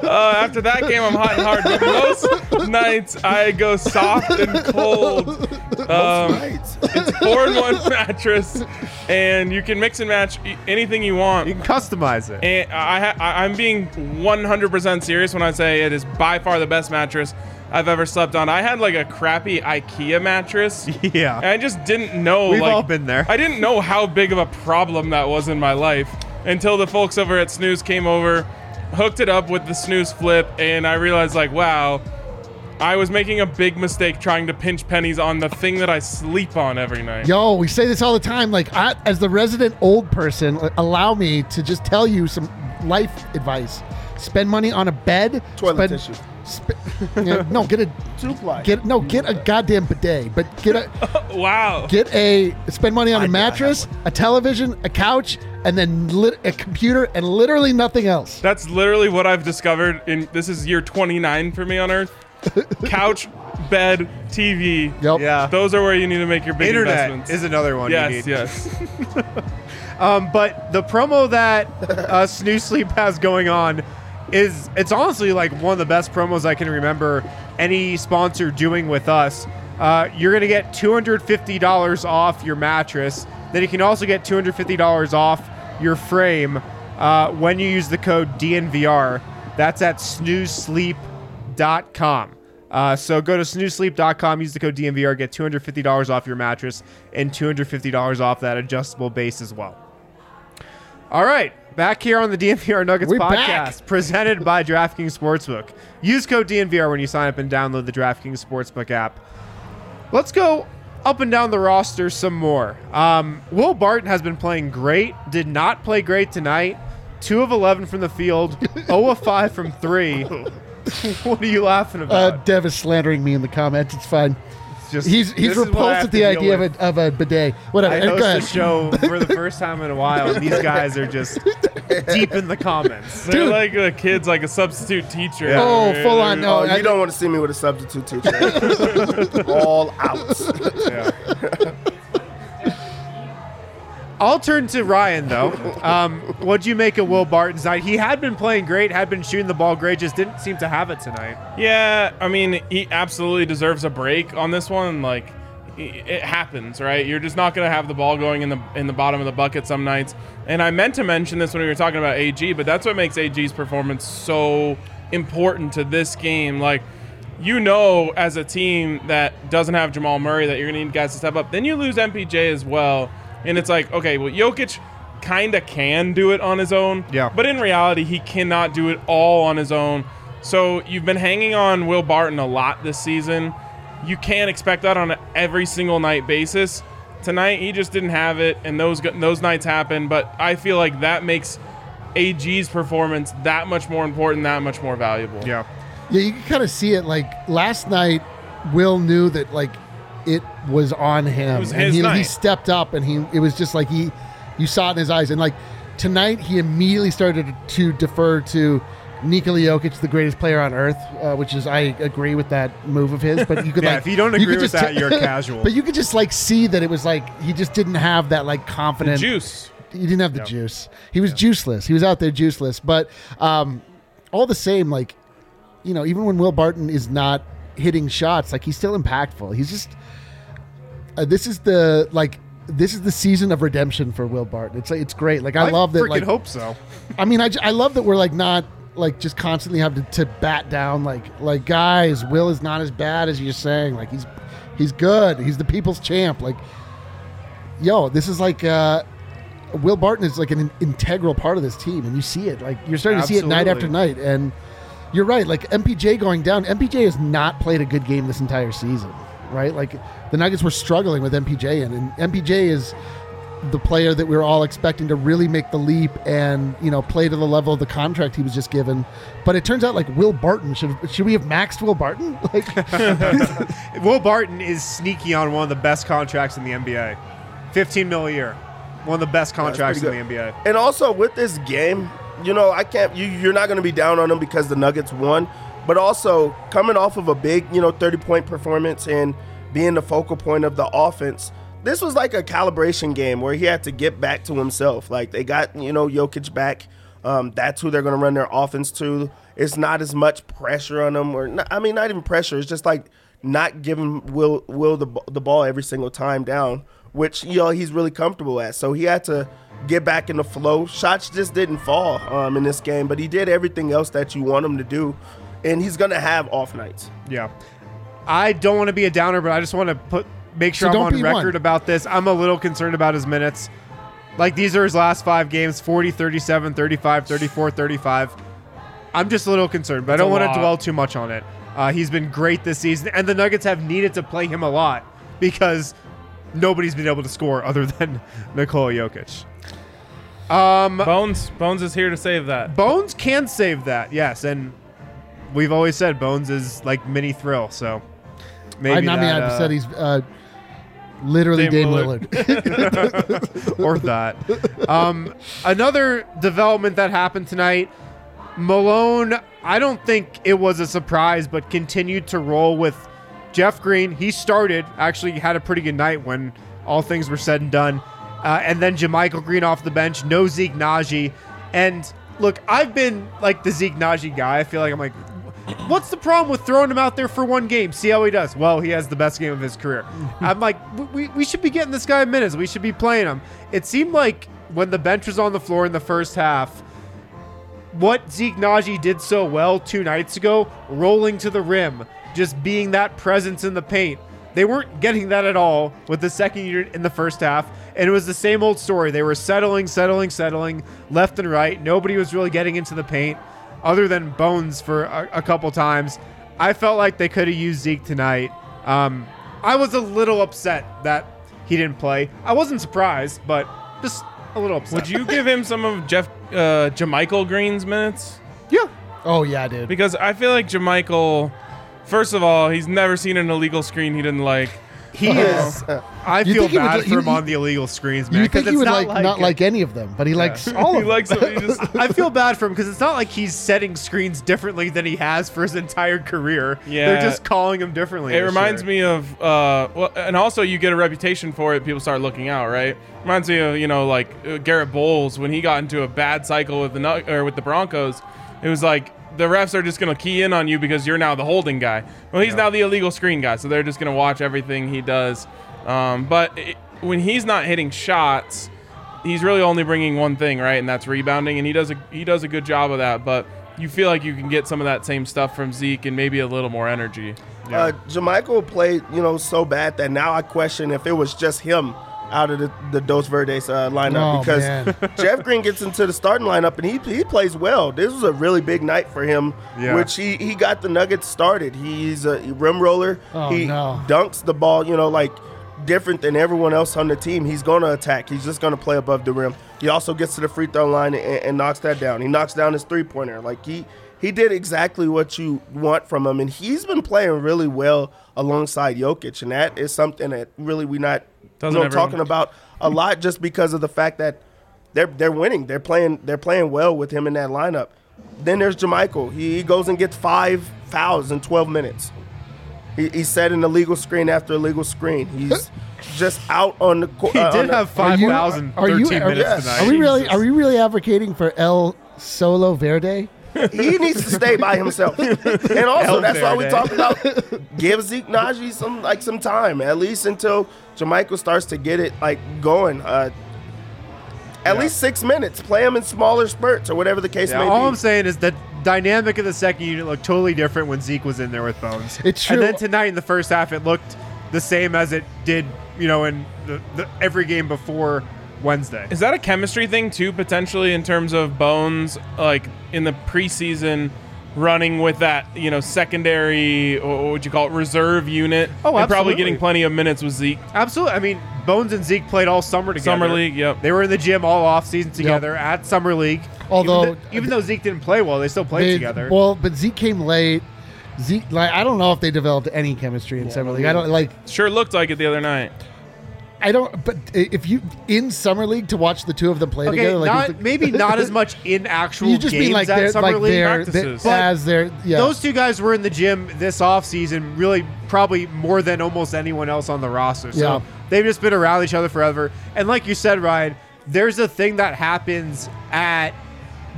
Uh, after that game, I'm hot and hard. But most nights, I go soft and cold. Um, most nights. It's four in one mattress, and you can mix and match anything you want. You can customize it. And I ha- I'm being one hundred percent serious when I say it is by far the best mattress I've ever slept on. I had like a crappy IKEA mattress. Yeah. And I just didn't know. We've like, all been there. I didn't know how big of a problem that was in my life until the folks over at Snooze came over, hooked it up with the Snooze Flip, and I realized, like, wow, I was making a big mistake trying to pinch pennies on the thing that I sleep on every night. Yo, we say this all the time. Like, I, as the resident old person, allow me to just tell you some life advice. Spend money on a bed. Toilet spend, tissue. Sp- yeah, no, get a two-ply. Get no, get a goddamn bidet. But get a wow. Get a spend money on I a mattress, a television, a couch, and then lit- a computer, and literally nothing else. That's literally what I've discovered. In this is year twenty-nine for me on Earth. Couch, bed, T V. Yep. Yeah. Those are where you need to make your big Internet investments. Internet is another one. Yes. You need. Yes. um, but the promo that uh, Snooze Sleep has going on. Is it's honestly like one of the best promos I can remember any sponsor doing with us. Uh, you're going to get two hundred fifty dollars off your mattress. Then you can also get two hundred fifty dollars off your frame uh, when you use the code D N V R. That's at snooze sleep dot com. Uh, so go to snooze sleep dot com, use the code D N V R, get two hundred fifty dollars off your mattress and two hundred fifty dollars off that adjustable base as well. All right. Back here on the D N V R Nuggets We're podcast, back. Presented by DraftKings Sportsbook. Use code D N V R when you sign up and download the DraftKings Sportsbook app. Let's go up and down the roster some more. Um, Will Barton has been playing great. Did not play great tonight. two of eleven from the field. zero of five from three. What are you laughing about? Uh, Dev is slandering me in the comments. It's fine. Just, he's he's repulsed at the idea of a, of a bidet. Whatever. I host a show for the first time in a while, and these guys are just deep in the comments. Dude. They're like a kid's like a substitute teacher. Yeah. Oh, full on. No, oh, you I, don't want to see me with a substitute teacher. All out. Yeah. I'll turn to Ryan, though. Um, what'd you make of Will Barton's night? He had been playing great, had been shooting the ball great, just didn't seem to have it tonight. Yeah, I mean, he absolutely deserves a break on this one. Like, it happens, right? You're just not going to have the ball going in the in the bottom of the bucket some nights. And I meant to mention this when we were talking about A G, but that's what makes A G's performance so important to this game. Like, you know, as a team that doesn't have Jamal Murray, that you're going to need guys to step up. Then you lose M P J as well. And it's like, okay, well, Jokic kind of can do it on his own. Yeah. But in reality, he cannot do it all on his own. So you've been hanging on Will Barton a lot this season. You can't expect that on an every single night basis. Tonight, he just didn't have it, and those those nights happen. But I feel like that makes A G's performance that much more important, that much more valuable. Yeah. Yeah, you can kind of see it. Like, last night, Will knew that, like, it was on him. It was his and he, he stepped up, and he it was just like he you saw it in his eyes. And like tonight, he immediately started to defer to Nikola Jokic, the greatest player on earth, uh, which is, I agree with that move of his. But you could, yeah, like, if you don't agree you with just, that, you're casual. But you could just like see that it was like he just didn't have that like confident the juice. He didn't have the yep. juice. He was yep. juiceless. He was out there juiceless. But um, all the same, like, you know, even when Will Barton is not hitting shots, like, he's still impactful. He's just uh, this is the like this is the season of redemption for Will Barton. It's it's great. Like I, I love that. Like, hope so. I mean, I, I love that we're like not. Like, just constantly have to, to bat down, like, like guys, Will is not as bad as you're saying. Like, he's he's good. He's the people's champ. Like, yo, this is like uh, Will Barton is, like, an integral part of this team, and you see it. Like, you're starting Absolutely. to see it night after night, and you're right. Like, M P J going down. M P J has not played a good game this entire season, right? Like, the Nuggets were struggling with M P J, and, and M P J is the player that we were all expecting to really make the leap and, you know, play to the level of the contract he was just given. But it turns out, like, Will Barton, should should we have maxed Will Barton? Like, Will Barton is sneaky on one of the best contracts in the N B A. fifteen mil a year. One of the best contracts yeah, in the N B A. And also with this game, you know, I can't, you, you're not going to be down on them because the Nuggets won, but also coming off of a big, you know, thirty point performance and being the focal point of the offense. This was like a calibration game where he had to get back to himself. Like, they got, you know, Jokic back. Um, that's who they're going to run their offense to. It's not as much pressure on him. Or not, I mean, not even pressure. It's just like not giving Will Will the, the ball every single time down, which, you know, he's really comfortable at. So he had to get back in the flow. Shots just didn't fall um, in this game, but he did everything else that you want him to do. And he's going to have off nights. Yeah. I don't want to be a downer, but I just want to put – Make sure so I'm on record one. about this. I'm a little concerned about his minutes. Like, these are his last five games, forty, thirty-seven, thirty-five, thirty-four, thirty-five. I'm just a little concerned, but That's I don't want lot. to dwell too much on it. Uh, he's been great this season, and the Nuggets have needed to play him a lot because nobody's been able to score other than Nikola Jokic. Um, Bones, Bones is here to save that. Bones can save that, yes, and we've always said Bones is like mini Thrill, so... Maybe I mean, that, I've uh, said he's uh, literally Dame Lillard. Lillard. or that. Um, another development that happened tonight, Malone, I don't think it was a surprise, but continued to roll with Jeff Green. He started, actually had a pretty good night when all things were said and done. Uh, and then Jermichael Green off the bench, no Zeke Nnaji. And look, I've been like the Zeke Nnaji guy. I feel like I'm like, what's the problem with throwing him out there for one game? See how he does. Well, he has the best game of his career. I'm like, we, we should be getting this guy minutes. We should be playing him. It seemed like when the bench was on the floor in the first half, what Zeke Nnaji did so well two nights ago, rolling to the rim, just being that presence in the paint. They weren't getting that at all with the second unit in the first half, and it was the same old story. They were settling, settling, settling, left and right. Nobody was really getting into the paint. Other than Bones for a, a couple times, I felt like they could have used Zeke tonight. Um, I was a little upset that he didn't play. I wasn't surprised, but just a little upset. Would you give him some of Jeff uh, Jermichael Green's minutes? Yeah. Oh, yeah, dude. Because I feel like Jermichael, first of all, he's never seen an illegal screen he didn't like. He is. I feel bad would, for him you, on the illegal screens, man. You think it's he would not like, like not like any of them, but he yeah. likes all of he likes them. He just I feel bad for him because it's not like he's setting screens differently than he has for his entire career. Yeah. They're just calling him differently. It reminds year. me of, uh, well, and also you get a reputation for it. People start looking out, right? Reminds me of, you know, like Garrett Bowles when he got into a bad cycle with the or with the Broncos. It was like, the refs are just going to key in on you because you're now the holding guy. Well, he's yeah. now the illegal screen guy, so they're just going to watch everything he does. Um, but it, when he's not hitting shots, he's really only bringing one thing, right? And that's rebounding, and he does a, he does a good job of that. But you feel like you can get some of that same stuff from Zeke and maybe a little more energy. Yeah. Uh, Jermichael played, you know, so bad that now I question if it was just him out of the, the Dos Verdes uh, lineup oh, because Jeff Green gets into the starting lineup and he he plays well. This was a really big night for him, yeah. which he, he got the Nuggets started. He's a rim roller. Oh, he no. dunks the ball, you know, like different than everyone else on the team. He's going to attack. He's just going to play above the rim. He also gets to the free throw line and, and knocks that down. He knocks down his three-pointer. Like he he did exactly what you want from him, and he's been playing really well alongside Jokic, and that is something that really we not – Doesn't you know, talking much. about a lot just because of the fact that they're they're winning. They're playing they're playing well with him in that lineup. Then there's Jermichael. He goes and gets five fouls in twelve minutes. He, he set an illegal screen after illegal screen. He's just out on the court. He uh, did have five fouls in thirteen minutes yes. tonight. Are we really are we really advocating for El Solo Verde? He needs to stay by himself. And also, El that's Verde. why we talk about give Zeke Nnaji some like some time, at least until Jermichael starts to get it like going. Uh, at yeah. least six minutes. Play him in smaller spurts or whatever the case yeah, may all be. All I'm saying is that dynamic of the second unit looked totally different when Zeke was in there with Bones. It's true. And then tonight in the first half, it looked the same as it did, you know, in the, the, every game before Wednesday. Is that a chemistry thing too, potentially, in terms of Bones, like in the preseason, running with that, you know, secondary, or what would you call it, reserve unit? Oh, absolutely. And probably getting plenty of minutes with Zeke. Absolutely. I mean, Bones and Zeke played all summer together. Summer League, yep. They were in the gym all offseason together yep. at Summer League. Although, even, the, even though Zeke didn't play well, they still played they, together. Well, but Zeke came late. Zeke, like, I don't know if they developed any chemistry in yeah, Summer League. I don't like. Sure looked like it the other night. I don't, but if you in summer league to watch the two of them play okay, together, like, not, like maybe not as much in actual you just games mean like at summer like league practices. They're, as they're, yeah. Those two guys were in the gym this offseason, really probably more than almost anyone else on the roster. So yeah. they've just been around each other forever. And like you said, Ryan, there's a thing that happens at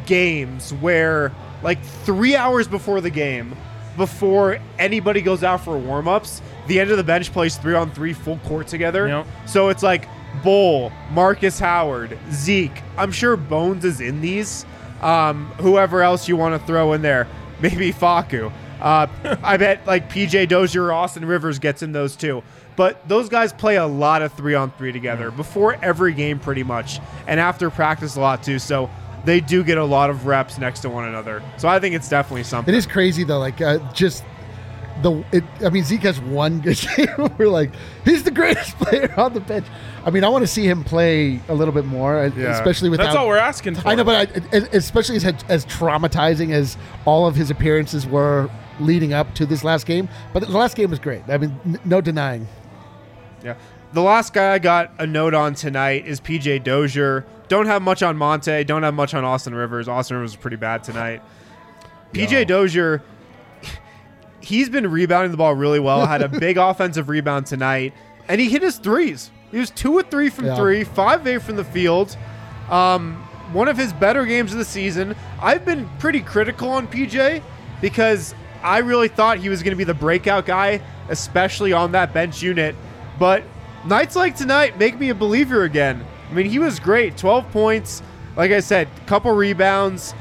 games where like three hours before the game, before anybody goes out for warm-ups, the end of the bench plays three on three full court together. Yep. So it's like Ball, Marcus Howard, Zeke. I'm sure Bones is in these. Um, whoever else you want to throw in there, maybe Facu. Uh, I bet like P J Dozier or Austin Rivers gets in those too. But those guys play a lot of three on three together mm-hmm. before every game pretty much, and after practice a lot too. So they do get a lot of reps next to one another. So I think it's definitely something. It is crazy though, like uh, just. The it, I mean, Zeke has one good game. We're like, he's the greatest player on the bench. I mean, I want to see him play a little bit more, yeah. especially without. That's all we're asking for. I know, but I, especially as, as traumatizing as all of his appearances were leading up to this last game. But the last game was great. I mean, n- no denying. Yeah. The last guy I got a note on tonight is P J Dozier. Don't have much on Monte. Don't have much on Austin Rivers. Austin Rivers was pretty bad tonight. P J no. Dozier. He's been rebounding the ball really well, had a big offensive rebound tonight, and he hit his threes. He was two or three from yeah. three, five eight from the field. Um, one of his better games of the season. I've been pretty critical on P J because I really thought he was going to be the breakout guy, especially on that bench unit. But nights like tonight make me a believer again. I mean, he was great. twelve points. Like I said, couple rebounds.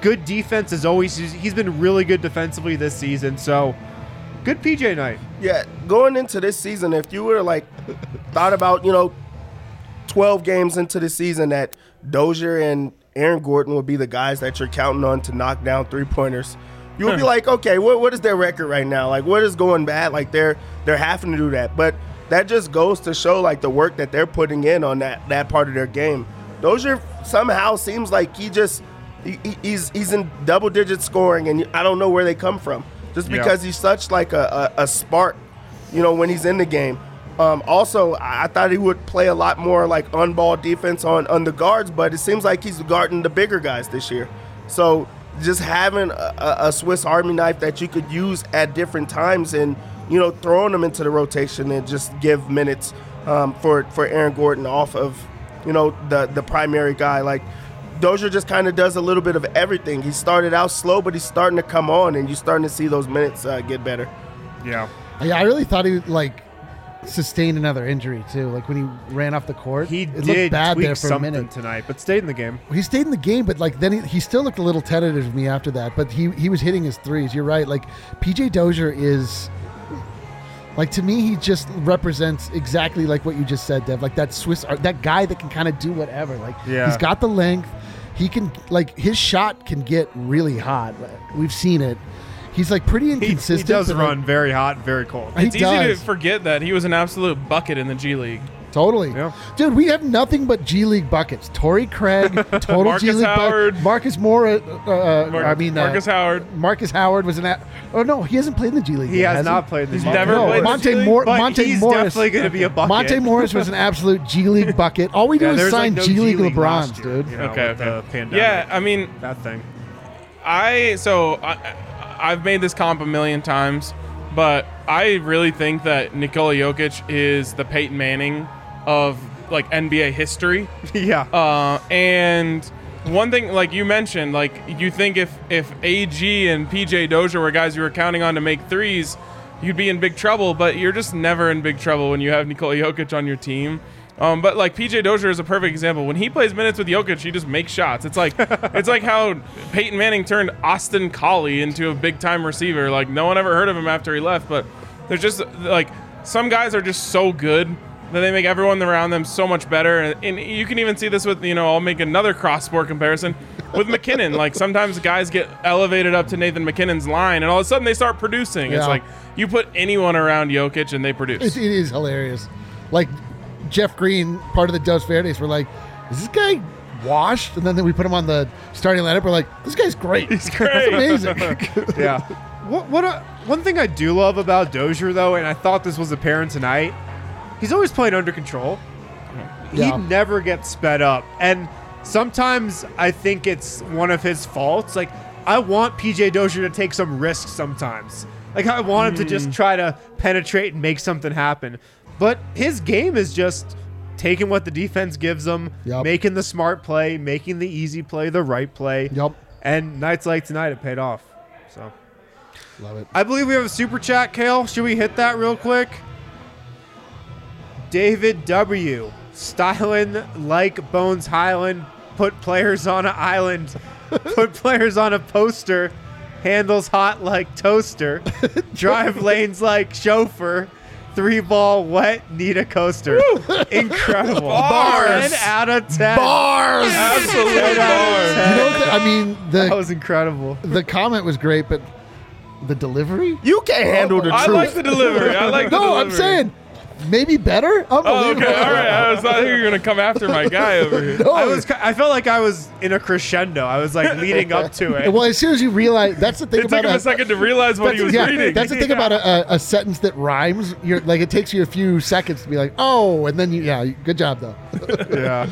Good defense as always. He's been really good defensively this season. So, good P J night. Yeah, going into this season, if you were like thought about, you know, twelve games into the season that Dozier and Aaron Gordon would be the guys that you're counting on to knock down three pointers, you would be like, okay, what what is their record right now? Like, what is going bad? Like, they're they're having to do that, but that just goes to show like the work that they're putting in on that that part of their game. Dozier somehow seems like he just. He, he's he's in double digit scoring, and I don't know where they come from. Just because yeah. he's such like a, a, a spark, you know, when he's in the game. Um, also, I thought he would play a lot more like on-ball defense on, on the guards, but it seems like he's guarding the bigger guys this year. So just having a, a Swiss Army knife that you could use at different times and, you know, throwing them into the rotation and just give minutes um, for, for Aaron Gordon off of, you know, the, the primary guy. Like, Dozier just kind of does a little bit of everything. He started out slow, but he's starting to come on, and you're starting to see those minutes uh, get better. Yeah. Yeah, I really thought he, like, sustained another injury, too. Like, when he ran off the court, he it did looked bad there for a minute tonight, but stayed in the game. He stayed in the game, but, like, then he, he still looked a little tentative to me after that, but he, he was hitting his threes. You're right. Like, P J Dozier is... Like, to me, he just represents exactly like what you just said, Dev. Like, that Swiss, that guy that can kind of do whatever. Like, yeah. He's got the length. He can, like, his shot can get really hot. We've seen it. He's, like, pretty inconsistent. He, he does run like, very hot, very cold. It's easy to forget that he was an absolute bucket in the G League. Totally. Yeah. Dude, we have nothing but G League buckets. Torrey Craig, total Marcus G League Howard. Bucket. Marcus Mora, uh, Mar- I mean, uh, Marcus Howard. Marcus Howard was an a- Oh, no, he hasn't played in the G League. He yet, has not played in the G League. He's never no, played Monte in the G League, Mor- but Monte he's Morris. Definitely going to be a bucket. Monte Morris was an absolute G League bucket. All we do yeah, is sign like no G League, League LeBrons, year, dude. You know, okay. With okay. The pandemic, yeah, I mean. That thing. I, so, I, I've made this comp a million times, but I really think that Nikola Jokic is the Peyton Manning of like N B A history. Yeah. Uh, and one thing, like you mentioned, like you think if, if A G and P J Dozier were guys you were counting on to make threes, you'd be in big trouble, but you're just never in big trouble when you have Nikola Jokic on your team. Um, but like P J Dozier is a perfect example. When he plays minutes with Jokic, he just makes shots. It's like it's like how Peyton Manning turned Austin Collie into a big time receiver. Like no one ever heard of him after he left, but there's just like some guys are just so good that they make everyone around them so much better. And, and you can even see this with, you know, I'll make another cross-sport comparison with McKinnon. Like sometimes guys get elevated up to Nathan McKinnon's line and all of a sudden they start producing. Yeah. It's like you put anyone around Jokic and they produce. It, it is hilarious. Like Jeff Green, part of the Dos Verdes, were like, is this guy washed? And then, then we put him on the starting lineup. We're like, this guy's great. He's great. That's amazing. Yeah. What? What? A, one thing I do love about Dozier, though, and I thought this was apparent tonight, he's always playing under control. Yeah. He never gets sped up. And sometimes I think it's one of his faults. Like, I want P J Dozier to take some risks sometimes. Like, I want mm. him to just try to penetrate and make something happen. But his game is just taking what the defense gives him, yep. making the smart play, making the easy play, the right play. Yep. And nights like tonight, it paid off. So, love it. I believe we have a super chat, Kale. Should we hit that real quick? David W. Styling like Bones Hyland. Put players on an island. Put players on a poster. Handles hot like toaster. Drive lanes like chauffeur. Three ball wet, need a coaster. Woo! Incredible. Bars. ten out of ten. Bars. Absolutely. Bars. You know the, I mean, the, that was incredible. The comment was great, but the delivery? You can't handle the I truth. I like the delivery. I like the no, delivery. No, I'm saying maybe better. Oh, okay. All right. I was not you were going to come after my guy over here. No. I was. I felt like I was in a crescendo. I was like leading up to it. Well, as soon as you realize, that's the thing it about it. It took him a, a second to realize what he was yeah, reading. That's the thing yeah. about a, a, a sentence that rhymes. You're like, it takes you a few seconds to be like, oh, and then you, yeah, good job, though. yeah.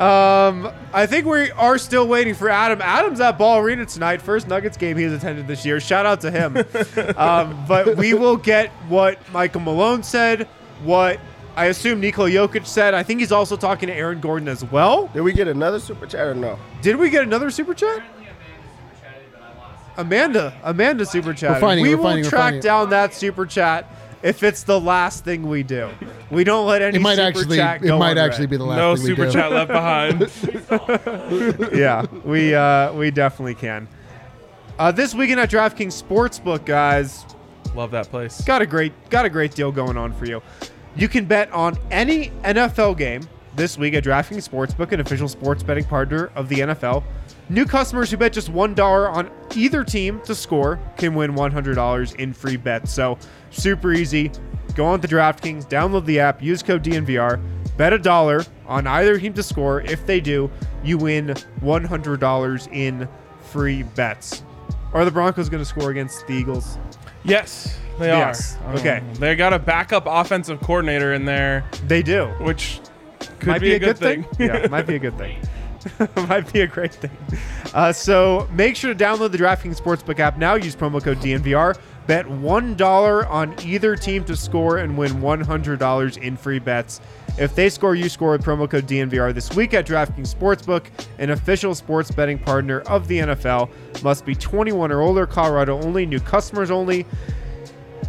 Um, I think we are still waiting for Adam. Adam's at Ball Arena tonight. First Nuggets game he has attended this year. Shout out to him. um, but we will get what Michael Malone said, what I assume Nikola Jokic said. I think he's also talking to Aaron Gordon as well. Did we get another super chat or no? Did we get another super chat? Amanda, Amanda super chat. We will finding, track down that super chat if it's the last thing we do. We don't let any super actually, chat go. It might actually it. be the last no thing we do. No super chat left behind. yeah, we uh, we definitely can. Uh, this weekend at DraftKings Sportsbook, guys. Love that place. Got a great got a great deal going on for you. You can bet on any N F L game this week at DraftKings Sportsbook, an official sports betting partner of the N F L. New customers who bet just one dollar on either team to score can win one hundred dollars in free bets. So super easy. Go on to DraftKings, download the app, use code D N V R, bet a dollar on either team to score. If they do, you win one hundred dollars in free bets. Are the Broncos going to score against the Eagles? Yes. They yes. are. Okay. Um, they got a backup offensive coordinator in there. They do. Which could might be, be a, a good, good thing. thing. Yeah, might be a good thing. Might be a great thing. Uh, so make sure to download the DraftKings Sportsbook app now. Use promo code D N V R. Bet one dollar on either team to score and win one hundred dollars in free bets. If they score, you score with promo code D N V R this week at DraftKings Sportsbook, an official sports betting partner of the N F L. Must be twenty-one or older, Colorado only, new customers only.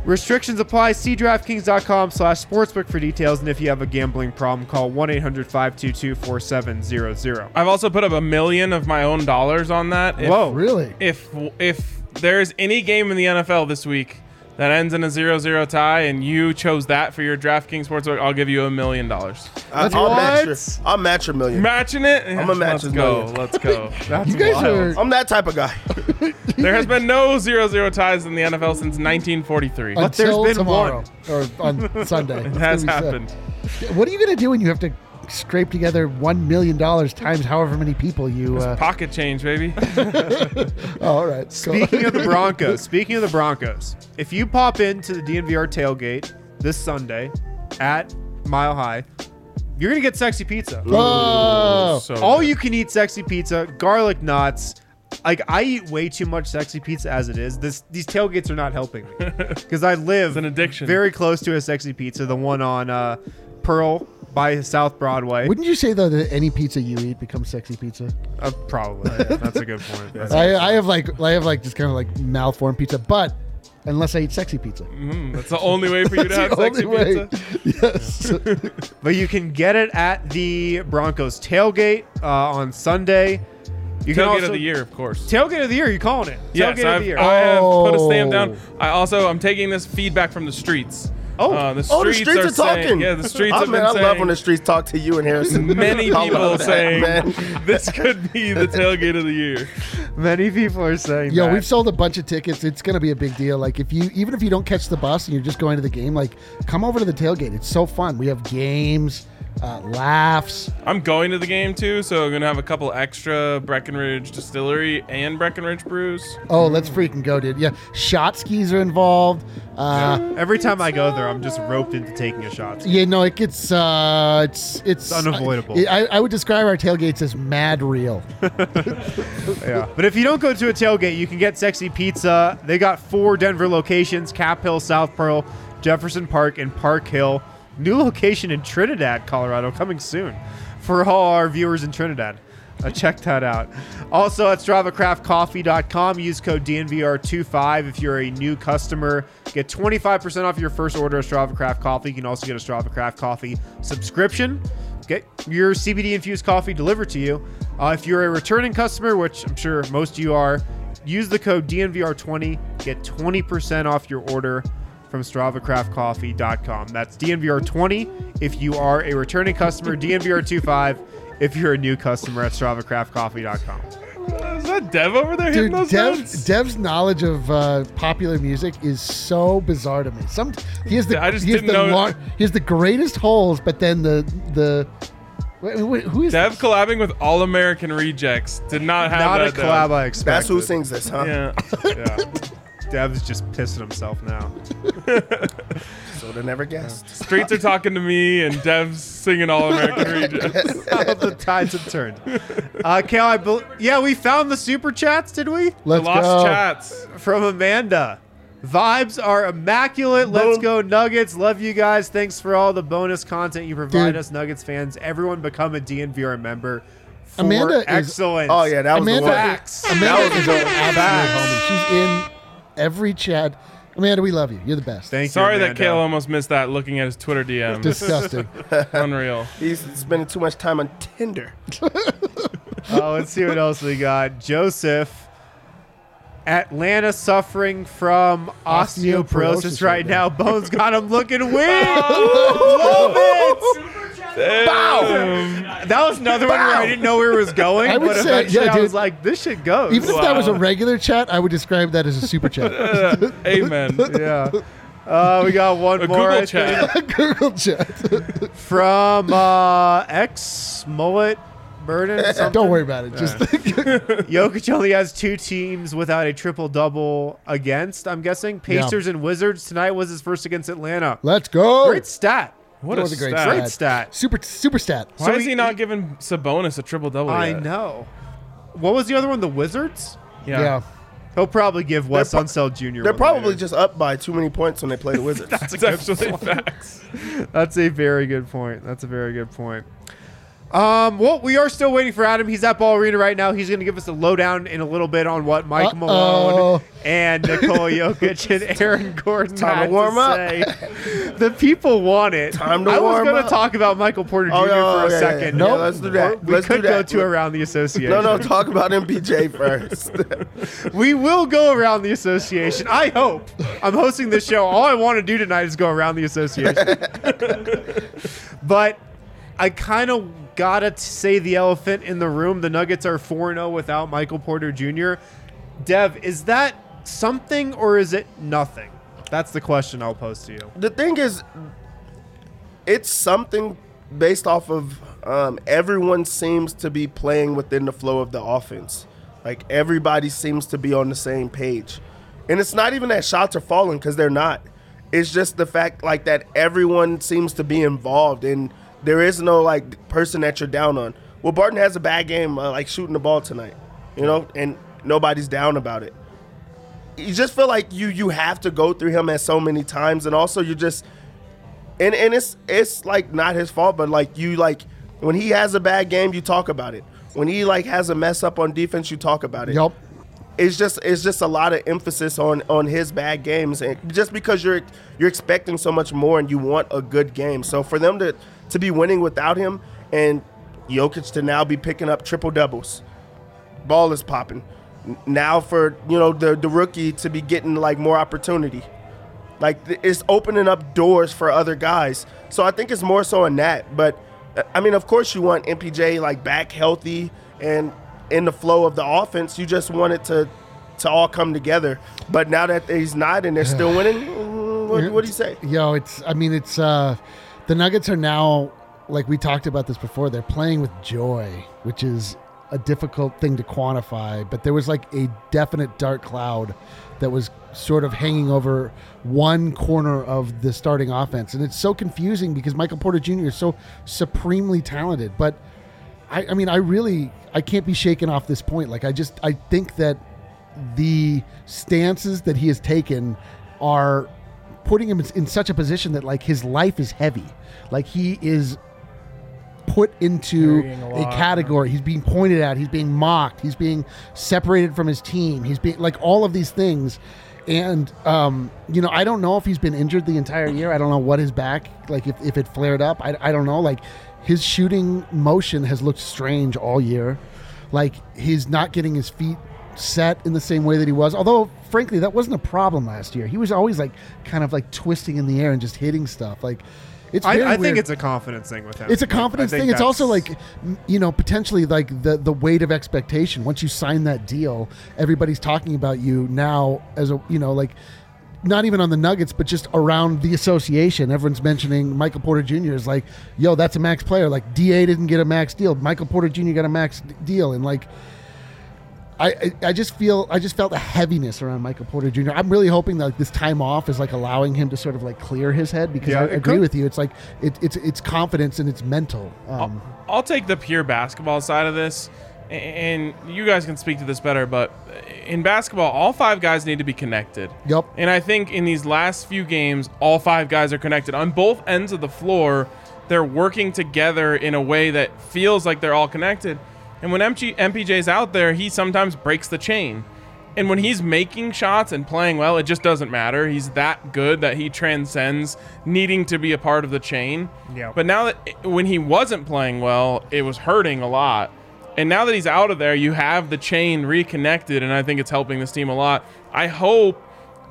Restrictions apply. See DraftKings.com slash sportsbook for details. And if you have a gambling problem, call one eight hundred five two two four seven zero zero. I've also put up a million of my own dollars on that. If, Whoa, really? If if there is any game in the N F L this week that ends in a zero zero tie and you chose that for your DraftKings Sportsbook, I'll give you a million dollars. I'll match your, I'll match your million. Matching it? I'm going to match his million. Let's go. That's you guys are... I'm that type of guy. There has been no zero zero ties in the N F L since nineteen forty-three. But Until there's been tomorrow, one. Or on Sunday. It has happened. Said. What are you going to do when you have to scrape together one million dollars times however many people you uh... pocket change, baby. Oh, all right. Speaking of the Broncos, speaking of the Broncos, if you pop into the D N V R tailgate this Sunday at Mile High, you're gonna get sexy pizza. Oh, so all good. You can eat sexy pizza, garlic knots. Like, I eat way too much sexy pizza as it is. This these tailgates are not helping me because I live it's an addiction. Very close to a sexy pizza, the one on uh, Pearl. By South Broadway. Wouldn't you say though that any pizza you eat becomes sexy pizza? Uh, probably. That's a good point. I, a good I point. have like I have like just kind of like malformed pizza, but unless I eat sexy pizza, mm, that's the only way for you to have sexy way. pizza. Yes, but you can get it at the Broncos tailgate uh, on Sunday. You tailgate also, of the year, of course. Tailgate of the year, you calling it? Tailgate yes, of I've, the year. I have oh. put a stamp down. I also I'm taking this feedback from the streets. Oh, uh, the, streets oh the streets are, are talking. Saying, yeah, the streets oh, have man, been I saying. I love when the streets talk to you and Harrison. Many people saying that, this could be the tailgate of the year. Many people are saying Yo, that. Yo, we've sold a bunch of tickets. It's going to be a big deal. Like, if you, even if you don't catch the bus and you're just going to the game, like, come over to the tailgate. It's so fun. We have games, uh, laughs. I'm going to the game, too, so I'm going to have a couple extra Breckenridge Distillery and Breckenridge Brews. Oh, let's freaking go, dude. Yeah, shot skis are involved. Uh, Every time I go there, I'm just roped into taking a shot. Yeah, no, it gets uh, it's, it's it's unavoidable. I, I would describe our tailgates as mad real. Yeah, but if you don't go to a tailgate, you can get sexy pizza. They got four Denver locations: Cap Hill, South Pearl, Jefferson Park, and Park Hill. New location in Trinidad, Colorado, coming soon. For all our viewers in Trinidad, uh, check that out. Also at Strava Craft Coffee dot com, use code D N V R twenty-five if you're a new customer. Get twenty-five percent off your first order of Strava Craft Coffee. You can also get a Strava Craft Coffee subscription. Get your C B D-infused coffee delivered to you. Uh, if you're a returning customer, which I'm sure most of you are, use the code D N V R twenty. Get twenty percent off your order from Strava Craft Coffee dot com. That's D N V R twenty if you are a returning customer, D N V R twenty-five if you're a new customer at Strava Craft Coffee dot com. Is that Dev over there? Dude, those Dev, Dev's knowledge of uh, popular music is so bizarre to me. Some he has the I just he has didn't the know long, he has the greatest holes, but then the the wait, wait, who is Dev this? collabing with All American Rejects? Did not have not that, a Dev. collab I expected. That's who sings this, huh? Yeah. yeah. Dev's just pissing himself now. So they never guessed. Yeah. Streets are talking to me, and Dev's singing All American Rejects. The tides have turned. Uh, Kale, I be- yeah, we found the super chats, did we? Let's the lost go. chats from Amanda. Vibes are immaculate. Let's go Nuggets. Love you guys. Thanks for all the bonus content you provide Dude. us, Nuggets fans. Everyone become a D N V R member. For Amanda excellent. Is, oh yeah, that was Amanda, the one. Facts. Amanda that was the one. Facts. She's in every chat. Amanda, we love you. You're the best. Thank Sorry you, that Kale almost missed that looking at his Twitter D M. Disgusting. Unreal. He's spending too much time on Tinder. Oh, let's see what else we got. Joseph, Atlanta suffering from osteoporosis, osteoporosis right now. Bones got him looking weird. Love it. Wow. That was another Bow. one where I didn't know where it was going, I would but say, eventually yeah, dude, I was like, this shit goes. Even wow. if that was a regular chat, I would describe that as a super chat. Uh, amen. Yeah. Uh, we got one a more. Google chat. Google chat. From uh, X Mullet Burden? Something? Don't worry about it. Nah. Just Jokic only has two teams without a triple-double against, I'm guessing. Pacers yeah. and Wizards. Tonight was his first against Atlanta. Let's go. Great stat. What a, was a great stat. Great stat. Super, super stat. Why so is he, he not giving Sabonis a triple-double I yet? know. What was the other one? The Wizards? Yeah. yeah. He'll probably give Wes pro- Unseld Junior They're probably later. just up by too many points when they play the Wizards. That's actually facts. That's a very good point. That's a very good point. Um, well, we are still waiting for Adam. He's at Ball Arena right now. He's going to give us a lowdown in a little bit on what Mike Uh-oh. Malone and Nikola Jokic and Aaron Gordon Time to warm to up. Say. The people want it. Time to I warm was going to talk about Michael Porter Junior Oh, no, for yeah, a second. Yeah, yeah. No, let's do that. We let's could do that. go to around the association. No, no, talk about M P J first. We will go around the association. I hope. I'm hosting this show. All I want to do tonight is go around the association. But I kind of got to say the elephant in the room. The Nuggets are four and oh without Michael Porter Junior Dev, is that something or is it nothing? That's the question I'll pose to you. The thing is, it's something based off of um, everyone seems to be playing within the flow of the offense. Like, everybody seems to be on the same page. And it's not even that shots are falling, because they're not. It's just the fact, like, that everyone seems to be involved in. There is no, like, person that you're down on. Well, Barton has a bad game, uh, like, shooting the ball tonight, you know, and nobody's down about it. You just feel like you you have to go through him at so many times, and also you just and, – and it's, it's, like, not his fault, but, like, you, like, when he has a bad game, you talk about it. When he, like, has a mess up on defense, you talk about it. Yep. It's just it's just a lot of emphasis on, on his bad games, and just because you're you're expecting so much more and you want a good game. So for them to to be winning without him, and Jokic to now be picking up triple doubles, Ball is popping. Now for you know the the rookie to be getting like more opportunity, like it's opening up doors for other guys. So I think it's more so in that. But I mean, of course you want M P J like back healthy and in the flow of the offense. You just want it to to all come together. But now that he's not and they're still winning, what, what do you say? Yo, it's, I mean, it's, uh, the Nuggets are now, like we talked about this before, they're playing with joy, which is a difficult thing to quantify. But there was like a definite dark cloud that was sort of hanging over one corner of the starting offense. And it's so confusing because Michael Porter Junior is so supremely talented. But I, I mean, I really, I can't be shaken off this point. Like, I just, I think that the stances that he has taken are putting him in such a position that, like, his life is heavy. Like, he is put into a, a category. He's being pointed at. He's being mocked. He's being separated from his team. He's being, like, all of these things. And, um, you know, I don't know if he's been injured the entire year. I don't know what his back, like, if, if it flared up. I, I don't know. Like, his shooting motion has looked strange all year. Like, he's not getting his feet set in the same way that he was. Although, frankly, that wasn't a problem last year. He was always, like, kind of, like, twisting in the air and just hitting stuff. Like, it's I, I think it's a confidence thing with him. It's a confidence thing. It's also, like, you know, potentially, like, the, the weight of expectation. Once you sign that deal, everybody's talking about you now as a, you know, like, not even on the Nuggets, but just around the association. Everyone's mentioning Michael Porter Junior is like, yo, that's a max player. Like, D A didn't get a max deal. Michael Porter Junior got a max d- deal. And, like, I, I just feel, I just felt a heaviness around Michael Porter Junior I'm really hoping that, like, this time off is, like, allowing him to sort of, like, clear his head, because yeah, I agree could. with you. It's like, it, it's, it's confidence and it's mental. Um, I'll, I'll take the pure basketball side of this, and you guys can speak to this better, but in basketball, all five guys need to be connected. Yep. And I think in these last few games, all five guys are connected on both ends of the floor. They're working together in a way that feels like they're all connected. And when M P J's out there, he sometimes breaks the chain. And when he's making shots and playing well, it just doesn't matter. He's that good that he transcends needing to be a part of the chain. Yep. But now that when he wasn't playing well, it was hurting a lot. And now that he's out of there, you have the chain reconnected, and I think it's helping this team a lot. I hope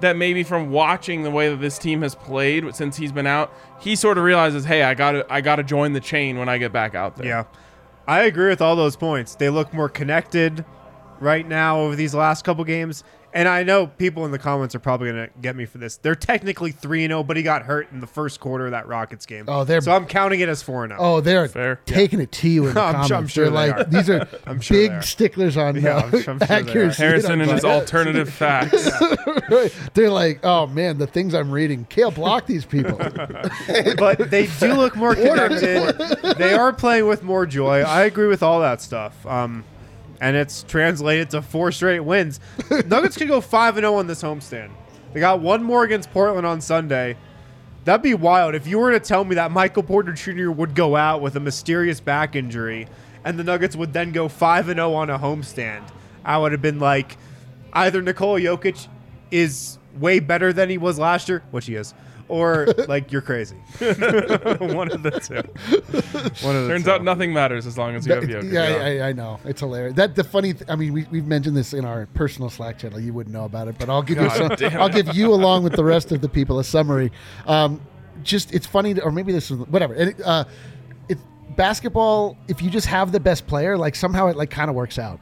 that maybe from watching the way that this team has played since he's been out, he sort of realizes, hey, I gotta, I gotta join the chain when I get back out there. Yeah, I agree with all those points. They look more connected right now over these last couple games. and I know people in the comments are probably going to get me for this. They're technically three and oh, but he got hurt in the first quarter of that Rockets game. Oh, they're, so I'm counting it as four and oh. Oh, they're Fair. taking yeah. it to you in the I'm comments. Sure, I'm sure they're they like, are. These are I'm sure big sticklers on yeah, I'm sure, I'm sure accuracy. Harrison and his alternative facts. Right. They're like, oh, man, the things I'm reading. Kale, block these people. But they do look more connected. They are playing with more joy. I agree with all that stuff. Um, and it's translated to four straight wins. Nuggets could go five and zero on this homestand. They got one more against Portland on Sunday. That'd be wild. If you were to tell me that Michael Porter Junior would go out with a mysterious back injury, and the Nuggets would then go five and zero on a homestand, I would have been like, either Nikola Jokic is way better than he was last year, which he is, or like you're crazy. One of the two. One of the Turns two. out nothing matters as long as you that, have Jokic. Yeah, yeah. I, I know. It's hilarious. That the funny. Th- I mean, we, we've mentioned this in our personal Slack channel. You wouldn't know about it, but I'll give God you. Some, I'll give you along with the rest of the people a summary. Um, just it's funny, to, or maybe this is whatever. And it, uh, it basketball. If you just have the best player, like somehow it like kind of works out.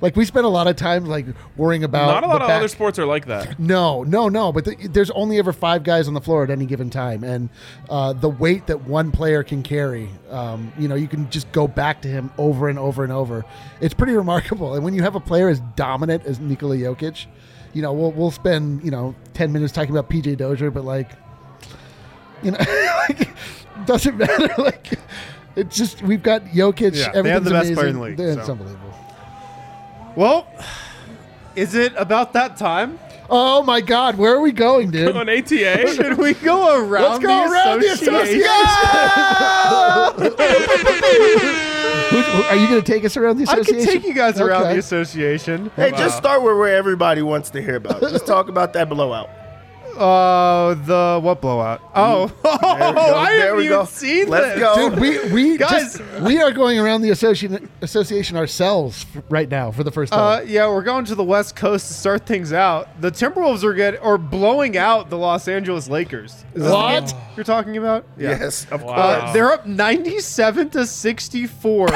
Like we spend a lot of time like worrying about. Not a lot of back- other sports are like that. No, no, no. But the, there's only ever five guys on the floor at any given time, and uh, the weight that one player can carry, um, you know, you can just go back to him over and over and over. It's pretty remarkable. And when you have a player as dominant as Nikola Jokic, you know, we'll we'll spend you know ten minutes talking about P J Dozier, but like, you know, like, doesn't matter. Like, it's just we've got Jokic. Yeah, they have the best amazing. player in the league. It's so. unbelievable. Well, is it about that time? Oh, my God. Where are we going, dude? On A T A? Should we go around, Let's go the, around association? the association? Are you going to take us around the association? I can take you guys okay. around the association. Hey, wow. Just start where, where everybody wants to hear about. Let's talk about that blowout. Oh, uh, the what blowout? Oh, I haven't even seen this. Let's go. Dude, we, we, Guys. Just, we are going around the association, association ourselves right now for the first time. Uh, yeah, we're going to the West Coast to start things out. The Timberwolves are get, or blowing out the Los Angeles Lakers. Is what? That you're talking about? Yeah. Yes, of course. Wow. Uh, they're up ninety-seven to sixty-four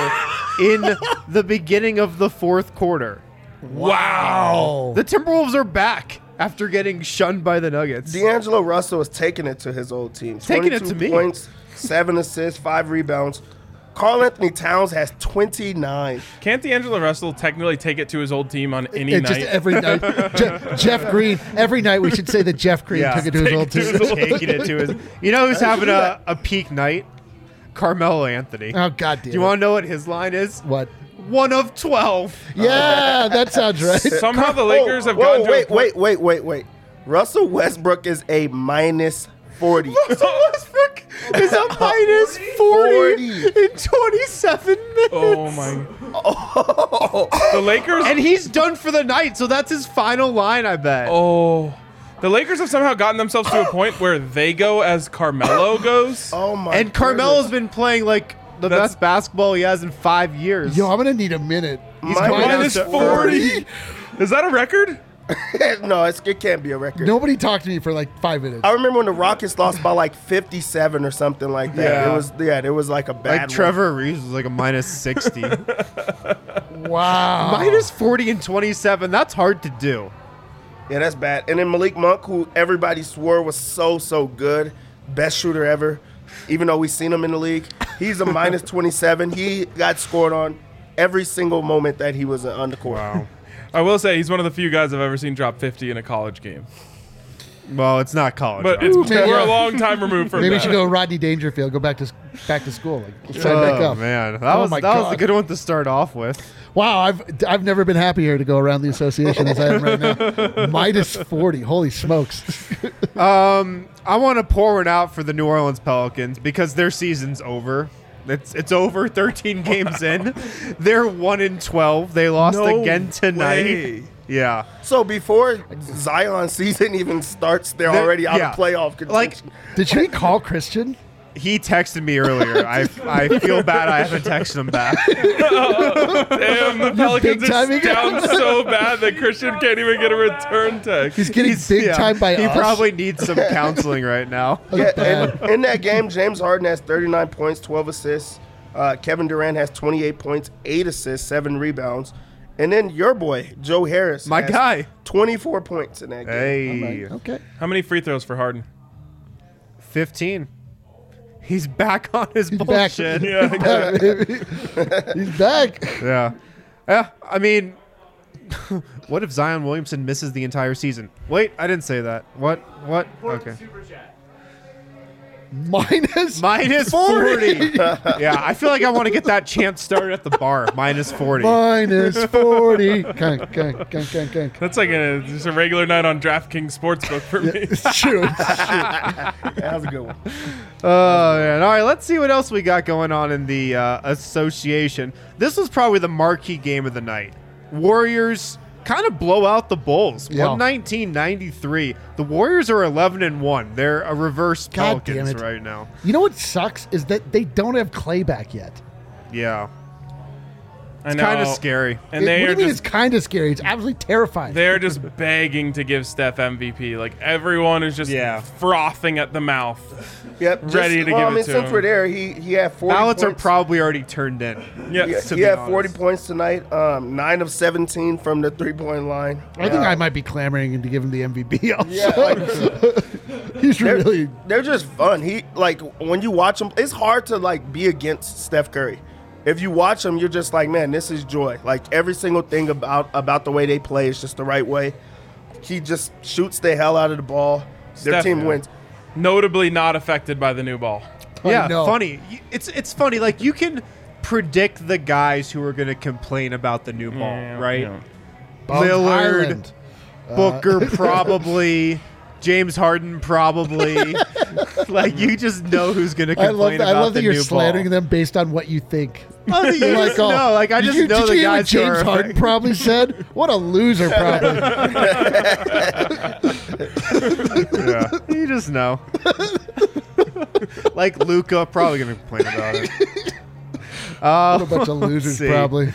in the beginning of the fourth quarter. Wow. wow. The Timberwolves are back. After getting shunned by the Nuggets. D'Angelo Russell is taking it to his old team. Taking it to me. twenty-two points, seven assists, five rebounds. Karl Anthony Towns has twenty-nine. Can't D'Angelo Russell technically take it to his old team on any it, night? Just every night. Je- Jeff Green. Every night we should say that Jeff Green yeah, took it to his old team. Taking it to his. You know who's having a, a peak night? Carmelo Anthony. Oh, God damn. Do you want to know what his line is? What? One of twelve. Yeah, that sounds right. Somehow the Lakers have gone to wait, wait, wait, wait, wait. Russell Westbrook is a minus forty. Russell Westbrook is a minus forty in twenty-seven minutes. Oh my! Oh, the Lakers, and he's done for the night. So that's his final line, I bet. Oh. The Lakers have somehow gotten themselves to a point where they go as Carmelo goes. Oh my! And Carmelo's been playing like. The That's, best basketball he has in five years. Yo, I'm going to need a minute. He's minus forty. Is that a record? No, it's, it can't be a record. Nobody talked to me for like five minutes. I remember when the Rockets lost by like fifty-seven or something like that. Yeah. It was yeah, it was like a bad Like Trevor one. Reeves was like a minus sixty. Wow. Minus forty and twenty-seven. That's hard to do. Yeah, that's bad. And then Malik Monk, who everybody swore was so, so good. Best shooter ever. Even though we've seen him in the league, he's a minus twenty-seven. He got scored on every single moment that he was on the court. Wow. I will say he's one of the few guys I've ever seen drop fifty in a college game. Well, it's not college, but it's, we're a long time removed from. Maybe that. You should go Rodney Dangerfield, go back to back to school, like sign oh, back up. Man, that oh was that God. was a good one to start off with. Wow, I've I've never been happier to go around the association as I am right now. Minus forty, holy smokes! um, I want to pour one out for the New Orleans Pelicans because their season's over. It's it's over. Thirteen games wow. in, they're one in twelve. They lost no again tonight. Way. Yeah. So before Zion's season even starts, they're the, already out yeah. of playoff contention. Like, did you call Christian? He texted me earlier. I I feel bad I haven't texted him back. Oh, damn, the Pelicans are down so bad that Christian can't even get a return text. He's getting He's, big yeah, time by he us. He probably needs some counseling right now. Yeah, in, in that game, James Harden has thirty-nine points, twelve assists. Uh, Kevin Durant has twenty-eight points, eight assists, seven rebounds. And then your boy, Joe Harris. My guy. twenty-four points in that game. Hey. Like, okay. How many free throws for Harden? fifteen. He's back on his He's bullshit. Back. Yeah, back, He's back. Yeah. Yeah. I mean, what if Zion Williamson misses the entire season? Wait, I didn't say that. What? What? Okay. Super chat. Minus minus forty. forty. Yeah, I feel like I want to get that chant started at the bar. Minus forty. Minus forty. Kank, kank, kank, kank, kank. That's like a just a regular night on DraftKings Sportsbook for yeah, me. It's true. It's true. Yeah, that was a good one. Oh man! All right, let's see what else we got going on in the uh, association. This was probably the marquee game of the night. Warriors kind of blow out the Bulls. Yeah. one nineteen ninety-three. The Warriors are eleven and one. They're a reverse God Pelicans right now. You know what sucks is that they don't have Clay back yet. Yeah. It's kind of scary. And it, they what are do you just, mean it's kind of scary? It's absolutely terrifying. They're just begging to give Steph M V P. Like, everyone is just yeah. frothing at the mouth. Yep. Ready just, to well, give I mean, it to since him. We're there, he, he had forty ballots points. Are probably already turned in. Yes, he, he had honest. forty points tonight. Um, nine of seventeen from the three-point line. I yeah. think I might be clamoring to give him the M V P also. Yeah, like, he's they're, really... They're just fun. He Like, when you watch him, it's hard to, like, be against Steph Curry. If you watch them, you're just like, man, this is joy. Like, every single thing about, about the way they play is just the right way. He just shoots the hell out of the ball. Their Steph, team wins. Notably not affected by the new ball. Oh, yeah, no. funny. It's it's funny. Like, you can predict the guys who are going to complain about the new ball, yeah, right? Yeah. Lillard, uh, Booker probably, James Harden probably. Like, you just know who's going to complain about the new ball. I love that you're slandering them based on what you think. Oh, you like, just oh, know. Like, I just you, know the guys who are... James Harden probably said? What a loser, probably. Yeah. You just know. Like, Luka, probably going to complain about it. Uh, what a bunch of losers, probably.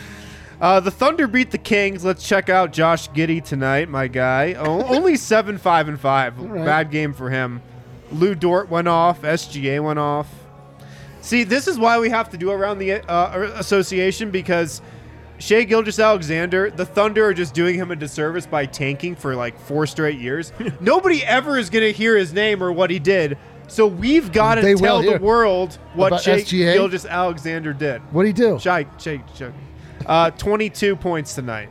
Uh, the Thunder beat the Kings. Let's check out Josh Giddey tonight, my guy. Oh, only seven, five, and five. Right. Bad game for him. Lou Dort went off. S G A went off. See, this is why we have to do around the uh, association, because Shai Gilgeous-Alexander, the Thunder are just doing him a disservice by tanking for like four straight years. Nobody ever is going to hear his name or what he did. So we've got to tell the world what Shai Gilgeous-Alexander did. What did he do? Shai, Shai, Shai. Uh, twenty-two points tonight.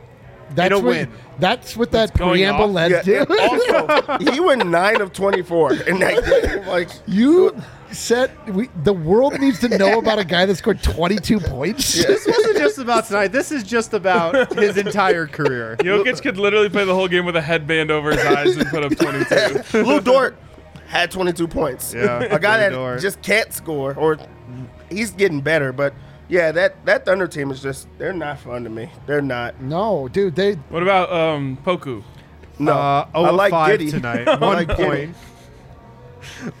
That's what, win. That's what that preamble led yeah. to. Also, he went nine of twenty-four. And that, like, you said we, the world needs to know about a guy that scored twenty-two points. Yeah. This wasn't just about tonight. This is just about his entire career. Jokic could literally play the whole game with a headband over his eyes and put up twenty-two. Lou Dort had twenty-two points. Yeah, a guy that Dort. Just can't score. Or he's getting better, but... Yeah, that, that Thunder team is just, they're not fun to me. They're not. No, dude, they... What about um, Poku? No, uh, I like Giddey tonight. One like point.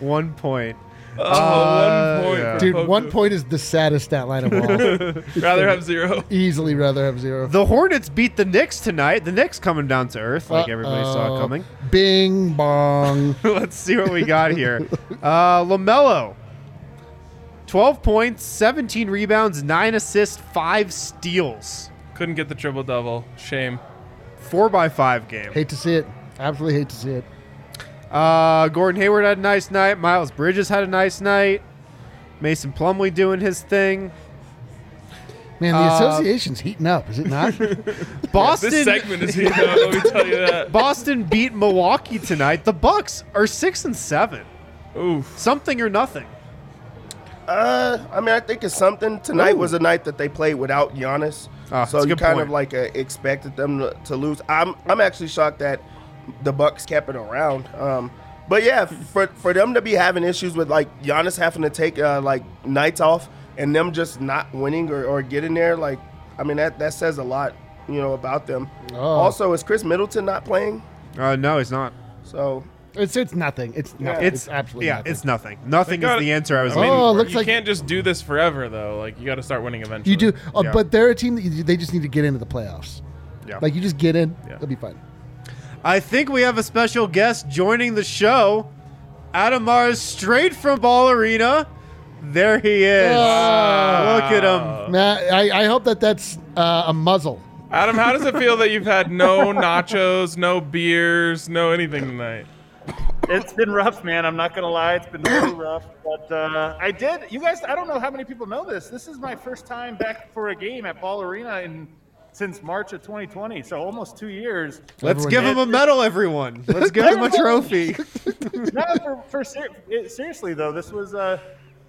One point. Oh, uh, one point. Yeah. Dude, Poku. One point is the saddest stat line of all. Rather have zero. Easily rather have zero. The Hornets beat the Knicks tonight. The Knicks coming down to earth, like uh, everybody uh, saw it coming. Bing, bong. Let's see what we got here. Uh, LaMelo. twelve points, seventeen rebounds, nine assists, five steals. Couldn't get the triple-double. Shame. four by five game. Hate to see it. Absolutely hate to see it. Uh, Gordon Hayward had a nice night. Miles Bridges had a nice night. Mason Plumlee doing his thing. Man, the uh, association's heating up, is it not? Boston. This segment is heating up, let me tell you that. Boston beat Milwaukee tonight. The Bucks are six and seven. Oof. Something or nothing. Uh, I mean, I think it's something. Tonight Ooh. Was a night that they played without Giannis, ah, so you kind point. Of like uh, expected them to, to lose. I'm I'm actually shocked that the Bucks kept it around. Um, but yeah, for for them to be having issues with like Giannis having to take uh, like nights off and them just not winning or, or getting there, like I mean that, that says a lot, you know, about them. Oh. Also, is Chris Middleton not playing? Uh, no, he's not. So. It's it's nothing. It's nothing. Yeah, it's, it's absolutely yeah. Nothing. It's nothing. Nothing gotta, is the answer I was. I mean, oh, looks you like, can't just do this forever though. Like you got to start winning eventually. You do, uh, yeah. But they're a team that you, they just need to get into the playoffs. Yeah, like you just get in. Yeah. It'll be fine. I think we have a special guest joining the show. Adam Mars, straight from Ball Arena. There he is. Oh. Look at him. Now, I I hope that that's uh, a muzzle. Adam, how does it feel that you've had no nachos, no beers, no anything tonight? It's been rough, man. I'm not gonna lie, it's been really rough. But uh, I did. You guys, I don't know how many people know this. This is my first time back for a game at Ball Arena in since March of twenty twenty, so almost two years. Let's everyone give him a medal, everyone. Let's give him a trophy. No, for, for ser- it, seriously though, this was, uh,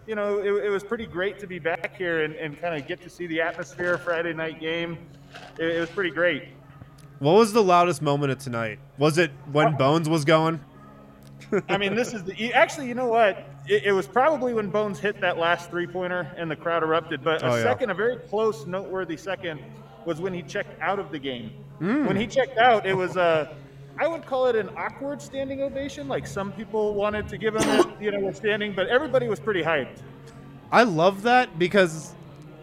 you know, it, it was pretty great to be back here and, and kind of get to see the atmosphere. Friday night game, it, it was pretty great. What was the loudest moment of tonight? Was it when oh. Bones was going? I mean, this is the actually, you know what? It, it was probably when Bones hit that last three-pointer and the crowd erupted. But a oh, yeah. second, a very close, noteworthy second was when he checked out of the game. Mm. When he checked out, it was a, I would call it an awkward standing ovation. Like some people wanted to give him a, you know, a standing, but everybody was pretty hyped. I love that because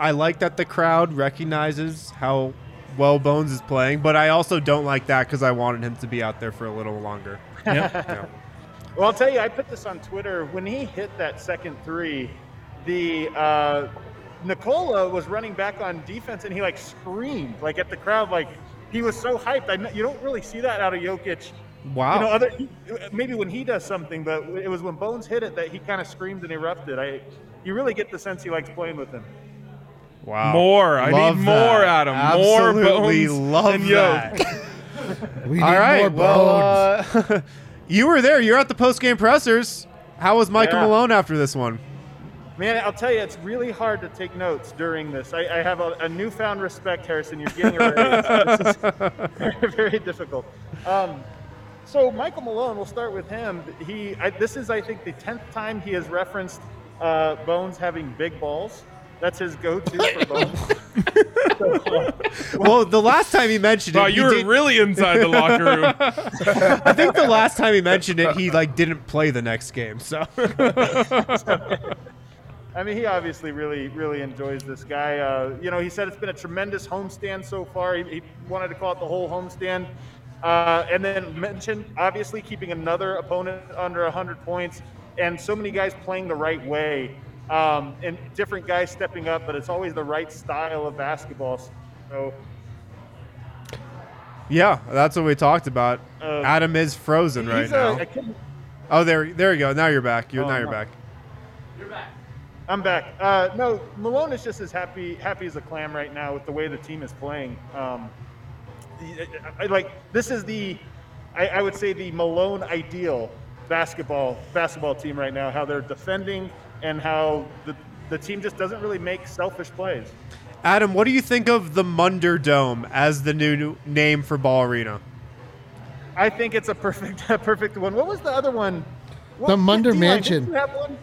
I like that the crowd recognizes how well Bones is playing, but I also don't like that because I wanted him to be out there for a little longer. Yep. Yeah. Well, I'll tell you, I put this on Twitter. When he hit that second three, the uh, Nikola was running back on defense, and he, like, screamed, like, at the crowd. Like, he was so hyped. I know, you don't really see that out of Jokic. Wow. You know, other, maybe when he does something, but it was when Bones hit it that he kind of screamed and erupted. I, You really get the sense he likes playing with him. Wow. More. I love need that. More, Adam. Absolutely more Bones love and that. Yoke. We need all right, more Bones. Well, uh, you were there. You're at the post-game pressers. How was Michael yeah. Malone after this one? Man, I'll tell you, it's really hard to take notes during this. I, I have a, a newfound respect, Harrison. You're getting it right. This is very, very difficult. Um, so Michael Malone, we'll start with him. He, I, this is, I think, the tenth time he has referenced uh, Bones having big balls. That's his go-to for Bones. So, uh, well, the last time he mentioned wow, it, you were did... really inside the locker room. I think the last time he mentioned it, he like didn't play the next game. So, I mean, he obviously really, really enjoys this guy. Uh, you know, he said it's been a tremendous homestand so far. He, he wanted to call it the whole homestand, uh, and then mentioned obviously keeping another opponent under one hundred points, and so many guys playing the right way. Um, and different guys stepping up, but it's always the right style of basketball. So, yeah, that's what we talked about. Uh, Adam is frozen right a, now. Oh, there, there you go. Now you're back. You're oh, now you're no. back. You're back. I'm back. Uh, no, Malone is just as happy, happy as a clam right now with the way the team is playing. Um, I, I, like this is the, I, I would say the Malone ideal basketball basketball team right now. How they're defending. And how the the team just doesn't really make selfish plays. Adam, what do you think of the Munder Dome as the new, new name for Ball Arena? I think it's a perfect a perfect one. What was the other one? What, the Munder Mansion.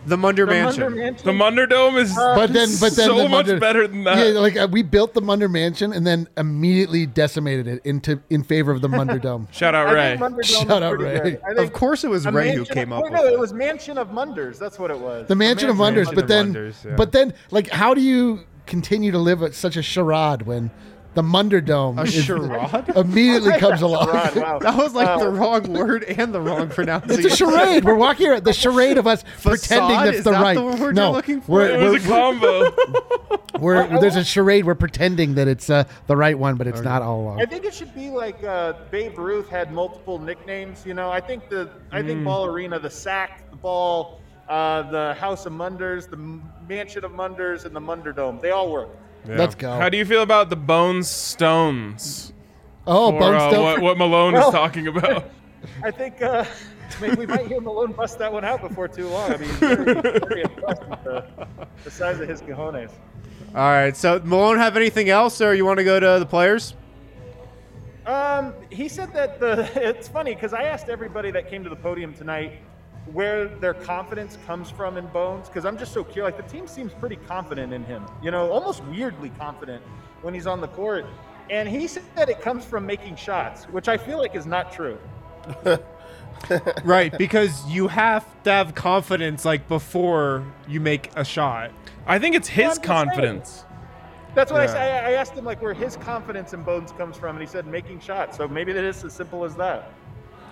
The Munder the Mansion. Munder Mansion. The Munder Dome is uh, but then, but then so the Munder, much better than that. Yeah, like uh, we built the Munder Mansion and then immediately decimated it into in favor of the Munder Dome. Shout out Ray. Shout out Ray. Of course, it was Ray who came of, up. Well, with no, it was Mansion of Munders. That's what it was. The Mansion the of Munders. But then, Munders, yeah. but then, like, how do you continue to live at such a charade when? The Munder Dome a charade? Immediately comes along. Charade, wow. That was like wow. the wrong word and the wrong pronunciation. It's a charade. We're walking around the charade of us Facade? Pretending that's Is the that right. The word no, you're looking for? We're, it was we're, a combo. We're, there's a charade. We're pretending that it's uh, the right one, but it's okay. not all along. I think it should be like uh, Babe Ruth had multiple nicknames. You know, I think the I think mm. Ball Arena, the Sack, the Ball, uh, the House of Munders, the Mansion of Munders, and the Munder Dome. They all work. Yeah. Let's go. How do you feel about the Bones Stones? Oh, or, Bones uh, Stones. What, what Malone well, is talking about. I think uh, maybe we might hear Malone bust that one out before too long. I mean, very, very impressed with the, the size of his cojones. All right. So, Malone, have anything else, or you want to go to the players? Um, he said that the. It's funny because I asked everybody that came to the podium tonight where their confidence comes from in Bones, because I'm just so curious. Like, the team seems pretty confident in him, you know, almost weirdly confident when he's on the court. And he said that it comes from making shots, which I feel like is not true. Right, because you have to have confidence, like, before you make a shot. I think it's his yeah, confidence. Saying. That's what yeah. I said. I asked him, like, where his confidence in Bones comes from, and he said making shots. So maybe it is as simple as that.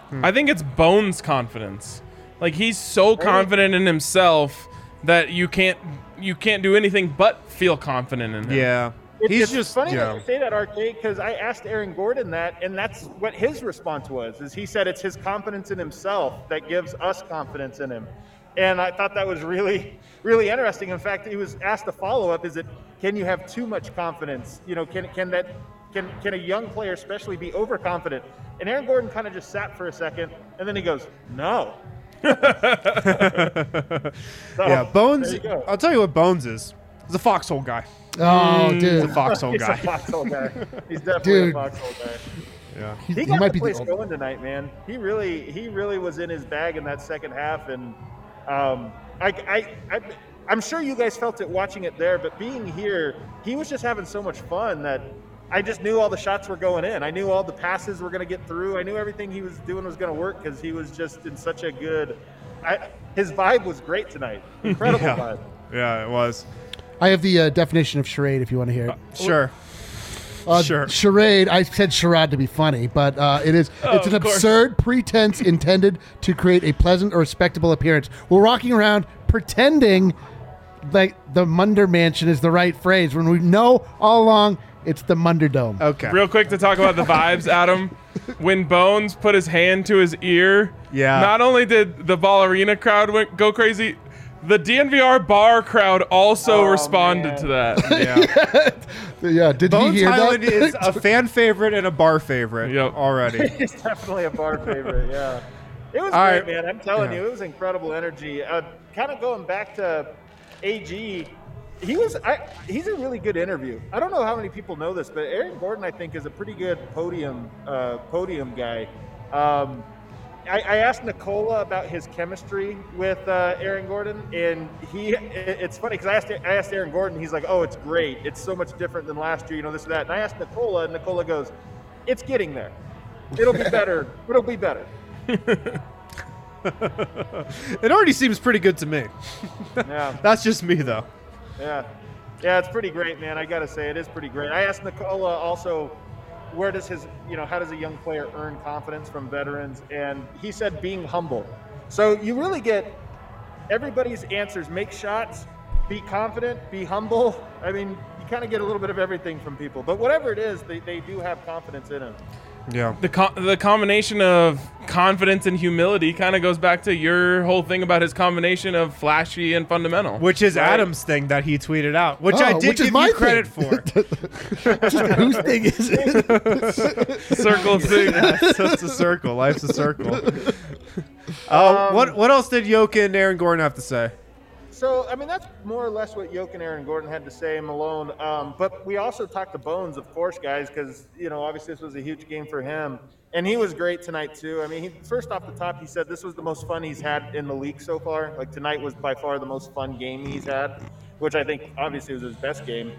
Hmm. I think it's Bones' confidence. Like, he's so confident in himself that you can't you can't do anything but feel confident in him. Yeah. It, he's it's just funny yeah. that you say that, R K, because I asked Aaron Gordon that, and that's what his response was. Is he said it's his confidence in himself that gives us confidence in him, and I thought that was really, really interesting. In fact, he was asked a follow up: Is it can you have too much confidence? You know, can can that can can a young player especially be overconfident? And Aaron Gordon kind of just sat for a second, and then he goes, "No." So, yeah, Bones. I'll tell you what Bones is. He's a foxhole guy. Oh, dude. He's a foxhole He's guy. He's a foxhole guy. He's definitely dude. a foxhole guy. Yeah. He, he got he might the be place the going tonight, man. He really he really was in his bag in that second half. And um, I, I, I, I'm sure you guys felt it watching it there, but being here, he was just having so much fun that I just knew all the shots were going in. I knew all the passes were going to get through. I knew everything he was doing was going to work because he was just in such a good I, – his vibe was great tonight. Incredible yeah. vibe. Yeah, it was. I have the uh, definition of charade if you want to hear it. Uh, sure. Uh, sure. Charade, I said charade to be funny, but uh, it is, oh, it's an absurd pretense intended to create a pleasant or respectable appearance. We're walking around pretending like the Munder Mansion is the right phrase when we know all along it's the Munder Dome. Okay. Real quick to talk about the vibes, Adam. When Bones put his hand to his ear, yeah. not only did the Ball Arena crowd went, go crazy, the D N V R bar crowd also oh, responded man. to that. Yeah, yeah. Did Bones you hear Hyland that? Is a fan favorite and a bar favorite yep. already. He's definitely a bar favorite. Yeah, it was All great, right. man. I'm telling yeah. you, it was incredible energy. Uh, kind of going back to A G, he was. I, he's a really good interview. I don't know how many people know this, but Aaron Gordon, I think, is a pretty good podium uh, podium guy. Um, I asked Nikola about his chemistry with uh, Aaron Gordon, and he—it's funny because I asked—I asked Aaron Gordon. He's like, "Oh, it's great. It's so much different than last year, you know, this and that." And I asked Nikola, and Nikola goes, "It's getting there. It'll be better. It'll be better." It already seems pretty good to me. Yeah, that's just me though. Yeah, yeah, it's pretty great, man. I gotta say, it is pretty great. I asked Nikola also, where does his, you know, how does a young player earn confidence from veterans? And he said being humble. So you really get everybody's answers. Make shots, be confident, be humble. I mean, you kind of get a little bit of everything from people. But whatever it is, they, they do have confidence in him. Yeah. The co- the combination of confidence and humility kind of goes back to your whole thing about his combination of flashy and fundamental, which is right? Adam's thing that he tweeted out, which oh, I did which give my you credit for. Whose thing is it? Circle thing. Yes, it's a circle. Life's a circle. Uh, um, what what else did Jokic and Aaron Gordon have to say? So, I mean, that's more or less what Jokic and Aaron Gordon had to say, Malone. Um, but we also talked to Bones, of course, guys, because, you know, obviously this was a huge game for him. And he was great tonight, too. I mean, he, first off the top, he said this was the most fun he's had in the league so far. Like, tonight was by far the most fun game he's had, which I think obviously was his best game.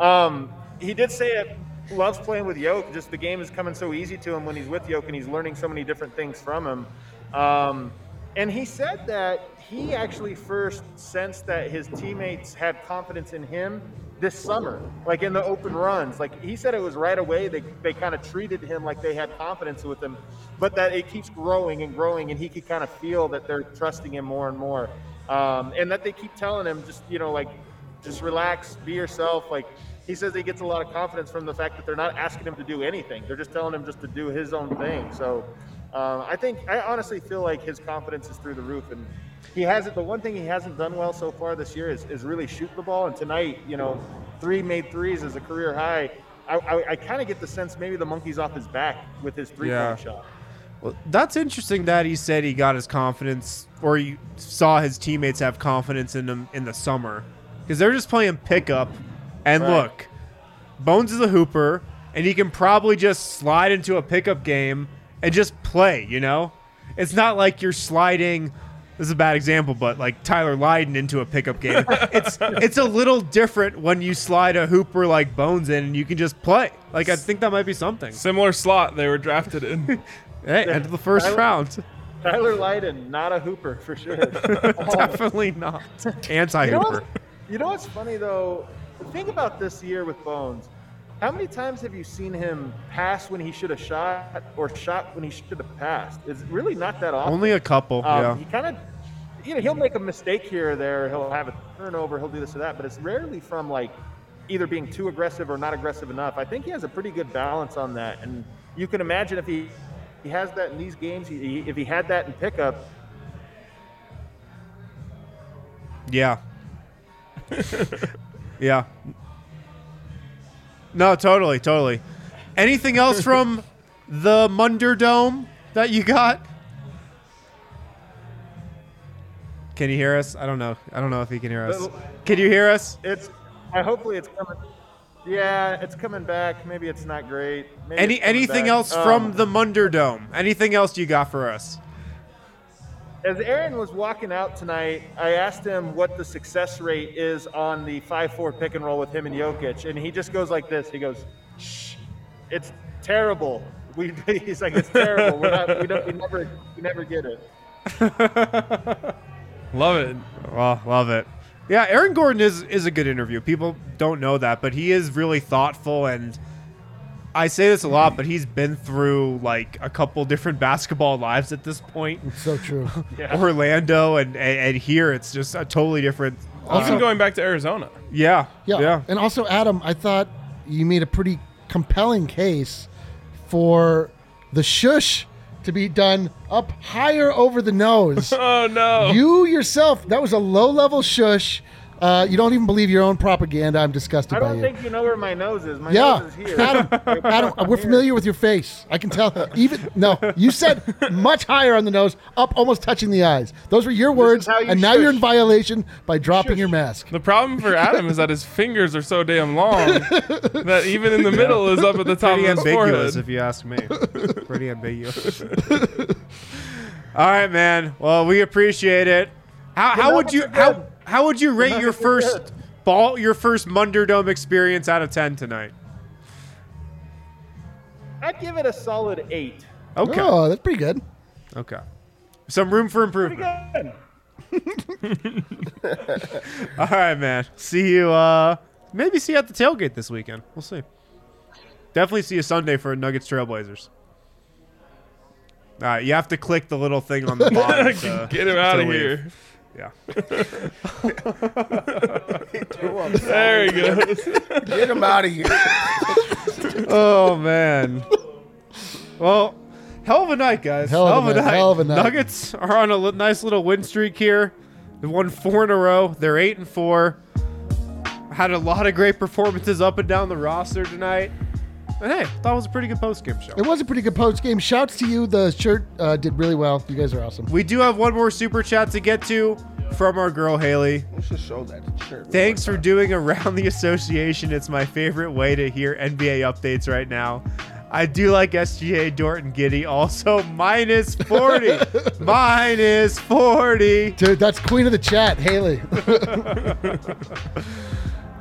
Um, he did say it loves playing with Jokic. Just the game is coming so easy to him when he's with Jokic, and he's learning so many different things from him. Um, and he said that he actually first sensed that his teammates had confidence in him this summer, like in the open runs. Like he said it was right away. They they kind of treated him like they had confidence with him, but that it keeps growing and growing, and he could kind of feel that they're trusting him more and more. Um, and that they keep telling him, just, you know, like, just relax, be yourself. Like he says he gets a lot of confidence from the fact that they're not asking him to do anything. They're just telling him just to do his own thing. So uh, I think, I honestly feel like his confidence is through the roof, and he hasn't. The one thing he hasn't done well so far this year is, is really shoot the ball. And tonight, you know, three made threes is a career high. I, I, I kind of get the sense maybe the monkey's off his back with his three-point yeah. shot. Well, that's interesting that he said he got his confidence, or he saw his teammates have confidence in him in the summer, because they're just playing pickup. And right. look, Bones is a hooper, and he can probably just slide into a pickup game and just play. You know, it's not like you're sliding. This is a bad example, but like Tyler Lydon into a pickup game. It's it's a little different when you slide a hooper like Bones in and you can just play. Like, I think that might be something. Similar slot they were drafted in. Hey, end of the first Tyler, round. Tyler Lydon, not a hooper for sure. Definitely not. Anti-hooper. You know, you know what's funny, though? Think about this year with Bones. How many times have you seen him pass when he should have shot, or shot when he should have passed? It's really not that often. Only a couple, um, yeah. He kind of, you know, he'll make a mistake here or there. He'll have a turnover. He'll do this or that. But it's rarely from, like, either being too aggressive or not aggressive enough. I think he has a pretty good balance on that. And you can imagine if he, he has that in these games, he, if he had that in pickup. Yeah. Yeah. No, totally, totally. Anything else from the Munder Dome that you got? Can you hear us? I don't know. I don't know if he can hear us. Can you hear us? It's. I hopefully it's coming. Yeah, it's coming back. Maybe it's not great. Maybe Any anything back. else um, from the Munder Dome? Anything else you got for us? As Aaron was walking out tonight, I asked him what the success rate is on the five four pick and roll with him and Jokic, and he just goes like this. He goes, "Shh, it's terrible." We, he's like, "It's terrible. We're not, we don't. We never. We never get it." Love it. Well, love it. Yeah, Aaron Gordon is, is a good interview. People don't know that, but he is really thoughtful, and I say this a lot, but he's been through like a couple different basketball lives at this point. It's so true. Yeah. Orlando and, and, and here, it's just a totally different. Also, even going back to Arizona. Yeah, yeah. Yeah. And also, Adam, I thought you made a pretty compelling case for the shush to be done up higher over the nose. Oh, no. You yourself, that was a low-level shush. Uh, you don't even believe your own propaganda. I'm disgusted by you. I don't think you. you know where my nose is. My yeah. nose is here. Adam, Adam, we're familiar with your face. I can tell. Even No, you said much higher on the nose, up almost touching the eyes. Those were your words, you and now shush. You're in violation by dropping shush. your mask. The problem for Adam is that his fingers are so damn long that even in the middle is up at the top Pretty of his forehead. Pretty ambiguous, if you ask me. Pretty ambiguous. All right, man. Well, we appreciate it. How, how would you... how? How would you rate your first ball, your first Munder Dome experience out of ten tonight? I'd give it a solid eight. Okay, oh, that's pretty good. Okay, some room for improvement. Pretty good. All right, man. See you. Uh, maybe see you at the tailgate this weekend. We'll see. Definitely see you Sunday for Nuggets Trailblazers. All right, you have to click the little thing on the bottom. To, Get him out of leave. here. Yeah. There he goes. Get him out of here. Oh, man. Well, hell of a night, guys. Hell of, hell of a night. night. Hell of a night. Nuggets are on a l- nice little win streak here. They won four in a row. They're eight and four. Had a lot of great performances up and down the roster tonight. And hey, thought it was a pretty good post-game show. It was a pretty good post-game. Shouts to you. The shirt uh, did really well. You guys are awesome. We do have one more super chat to get to from our girl, Haley. Let's just show that shirt. Thanks for doing Around the Association. It's my favorite way to hear N B A updates right now. I do like S G A, Dort, and Giddy. Also, minus forty. Minus forty. Dude, that's queen of the chat, Haley.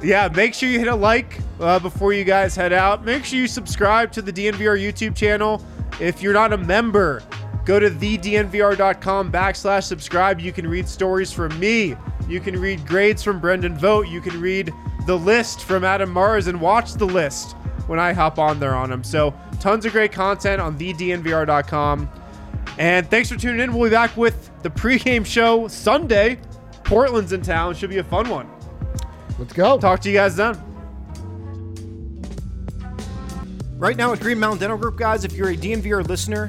Yeah, make sure you hit a like uh, before you guys head out. Make sure you subscribe to the D N V R YouTube channel. If you're not a member, go to the D N V R dot com backslash subscribe. You can read stories from me. You can read grades from Brendan Vogt. You can read the list from Adam Mars and watch the list when I hop on there on them. So tons of great content on the D N V R dot com. And thanks for tuning in. We'll be back with the pregame show Sunday. Portland's in town. Should be a fun one. Let's go. Talk to you guys then. Right now at Green Mountain Dental Group, guys, if you're a D N V R listener,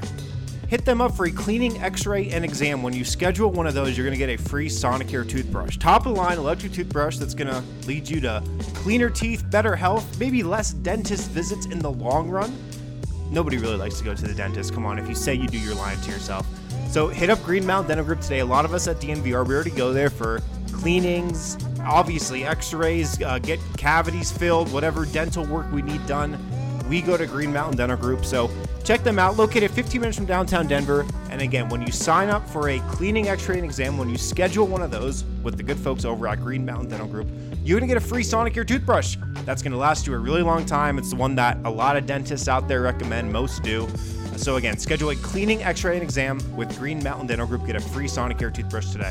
hit them up for a cleaning, x-ray, and exam. When you schedule one of those, you're going to get a free Sonicare toothbrush. Top of the line electric toothbrush that's going to lead you to cleaner teeth, better health, maybe less dentist visits in the long run. Nobody really likes to go to the dentist. Come on, if you say you do, you're lying to yourself. So hit up Green Mountain Dental Group today. A lot of us at D N V R, we already go there for cleanings, obviously x-rays, uh, get cavities filled, whatever dental work we need done, we go to Green Mountain Dental Group. So check them out, located fifteen minutes from downtown Denver. And again, when you sign up for a cleaning, x-ray, and exam, when you schedule one of those with the good folks over at Green Mountain Dental Group, you're gonna get a free Sonicare toothbrush that's gonna last you a really long time. It's the one that a lot of dentists out there recommend, most do. So again, schedule a cleaning, x-ray, and exam with Green Mountain Dental Group. Get a free Sonicare toothbrush today.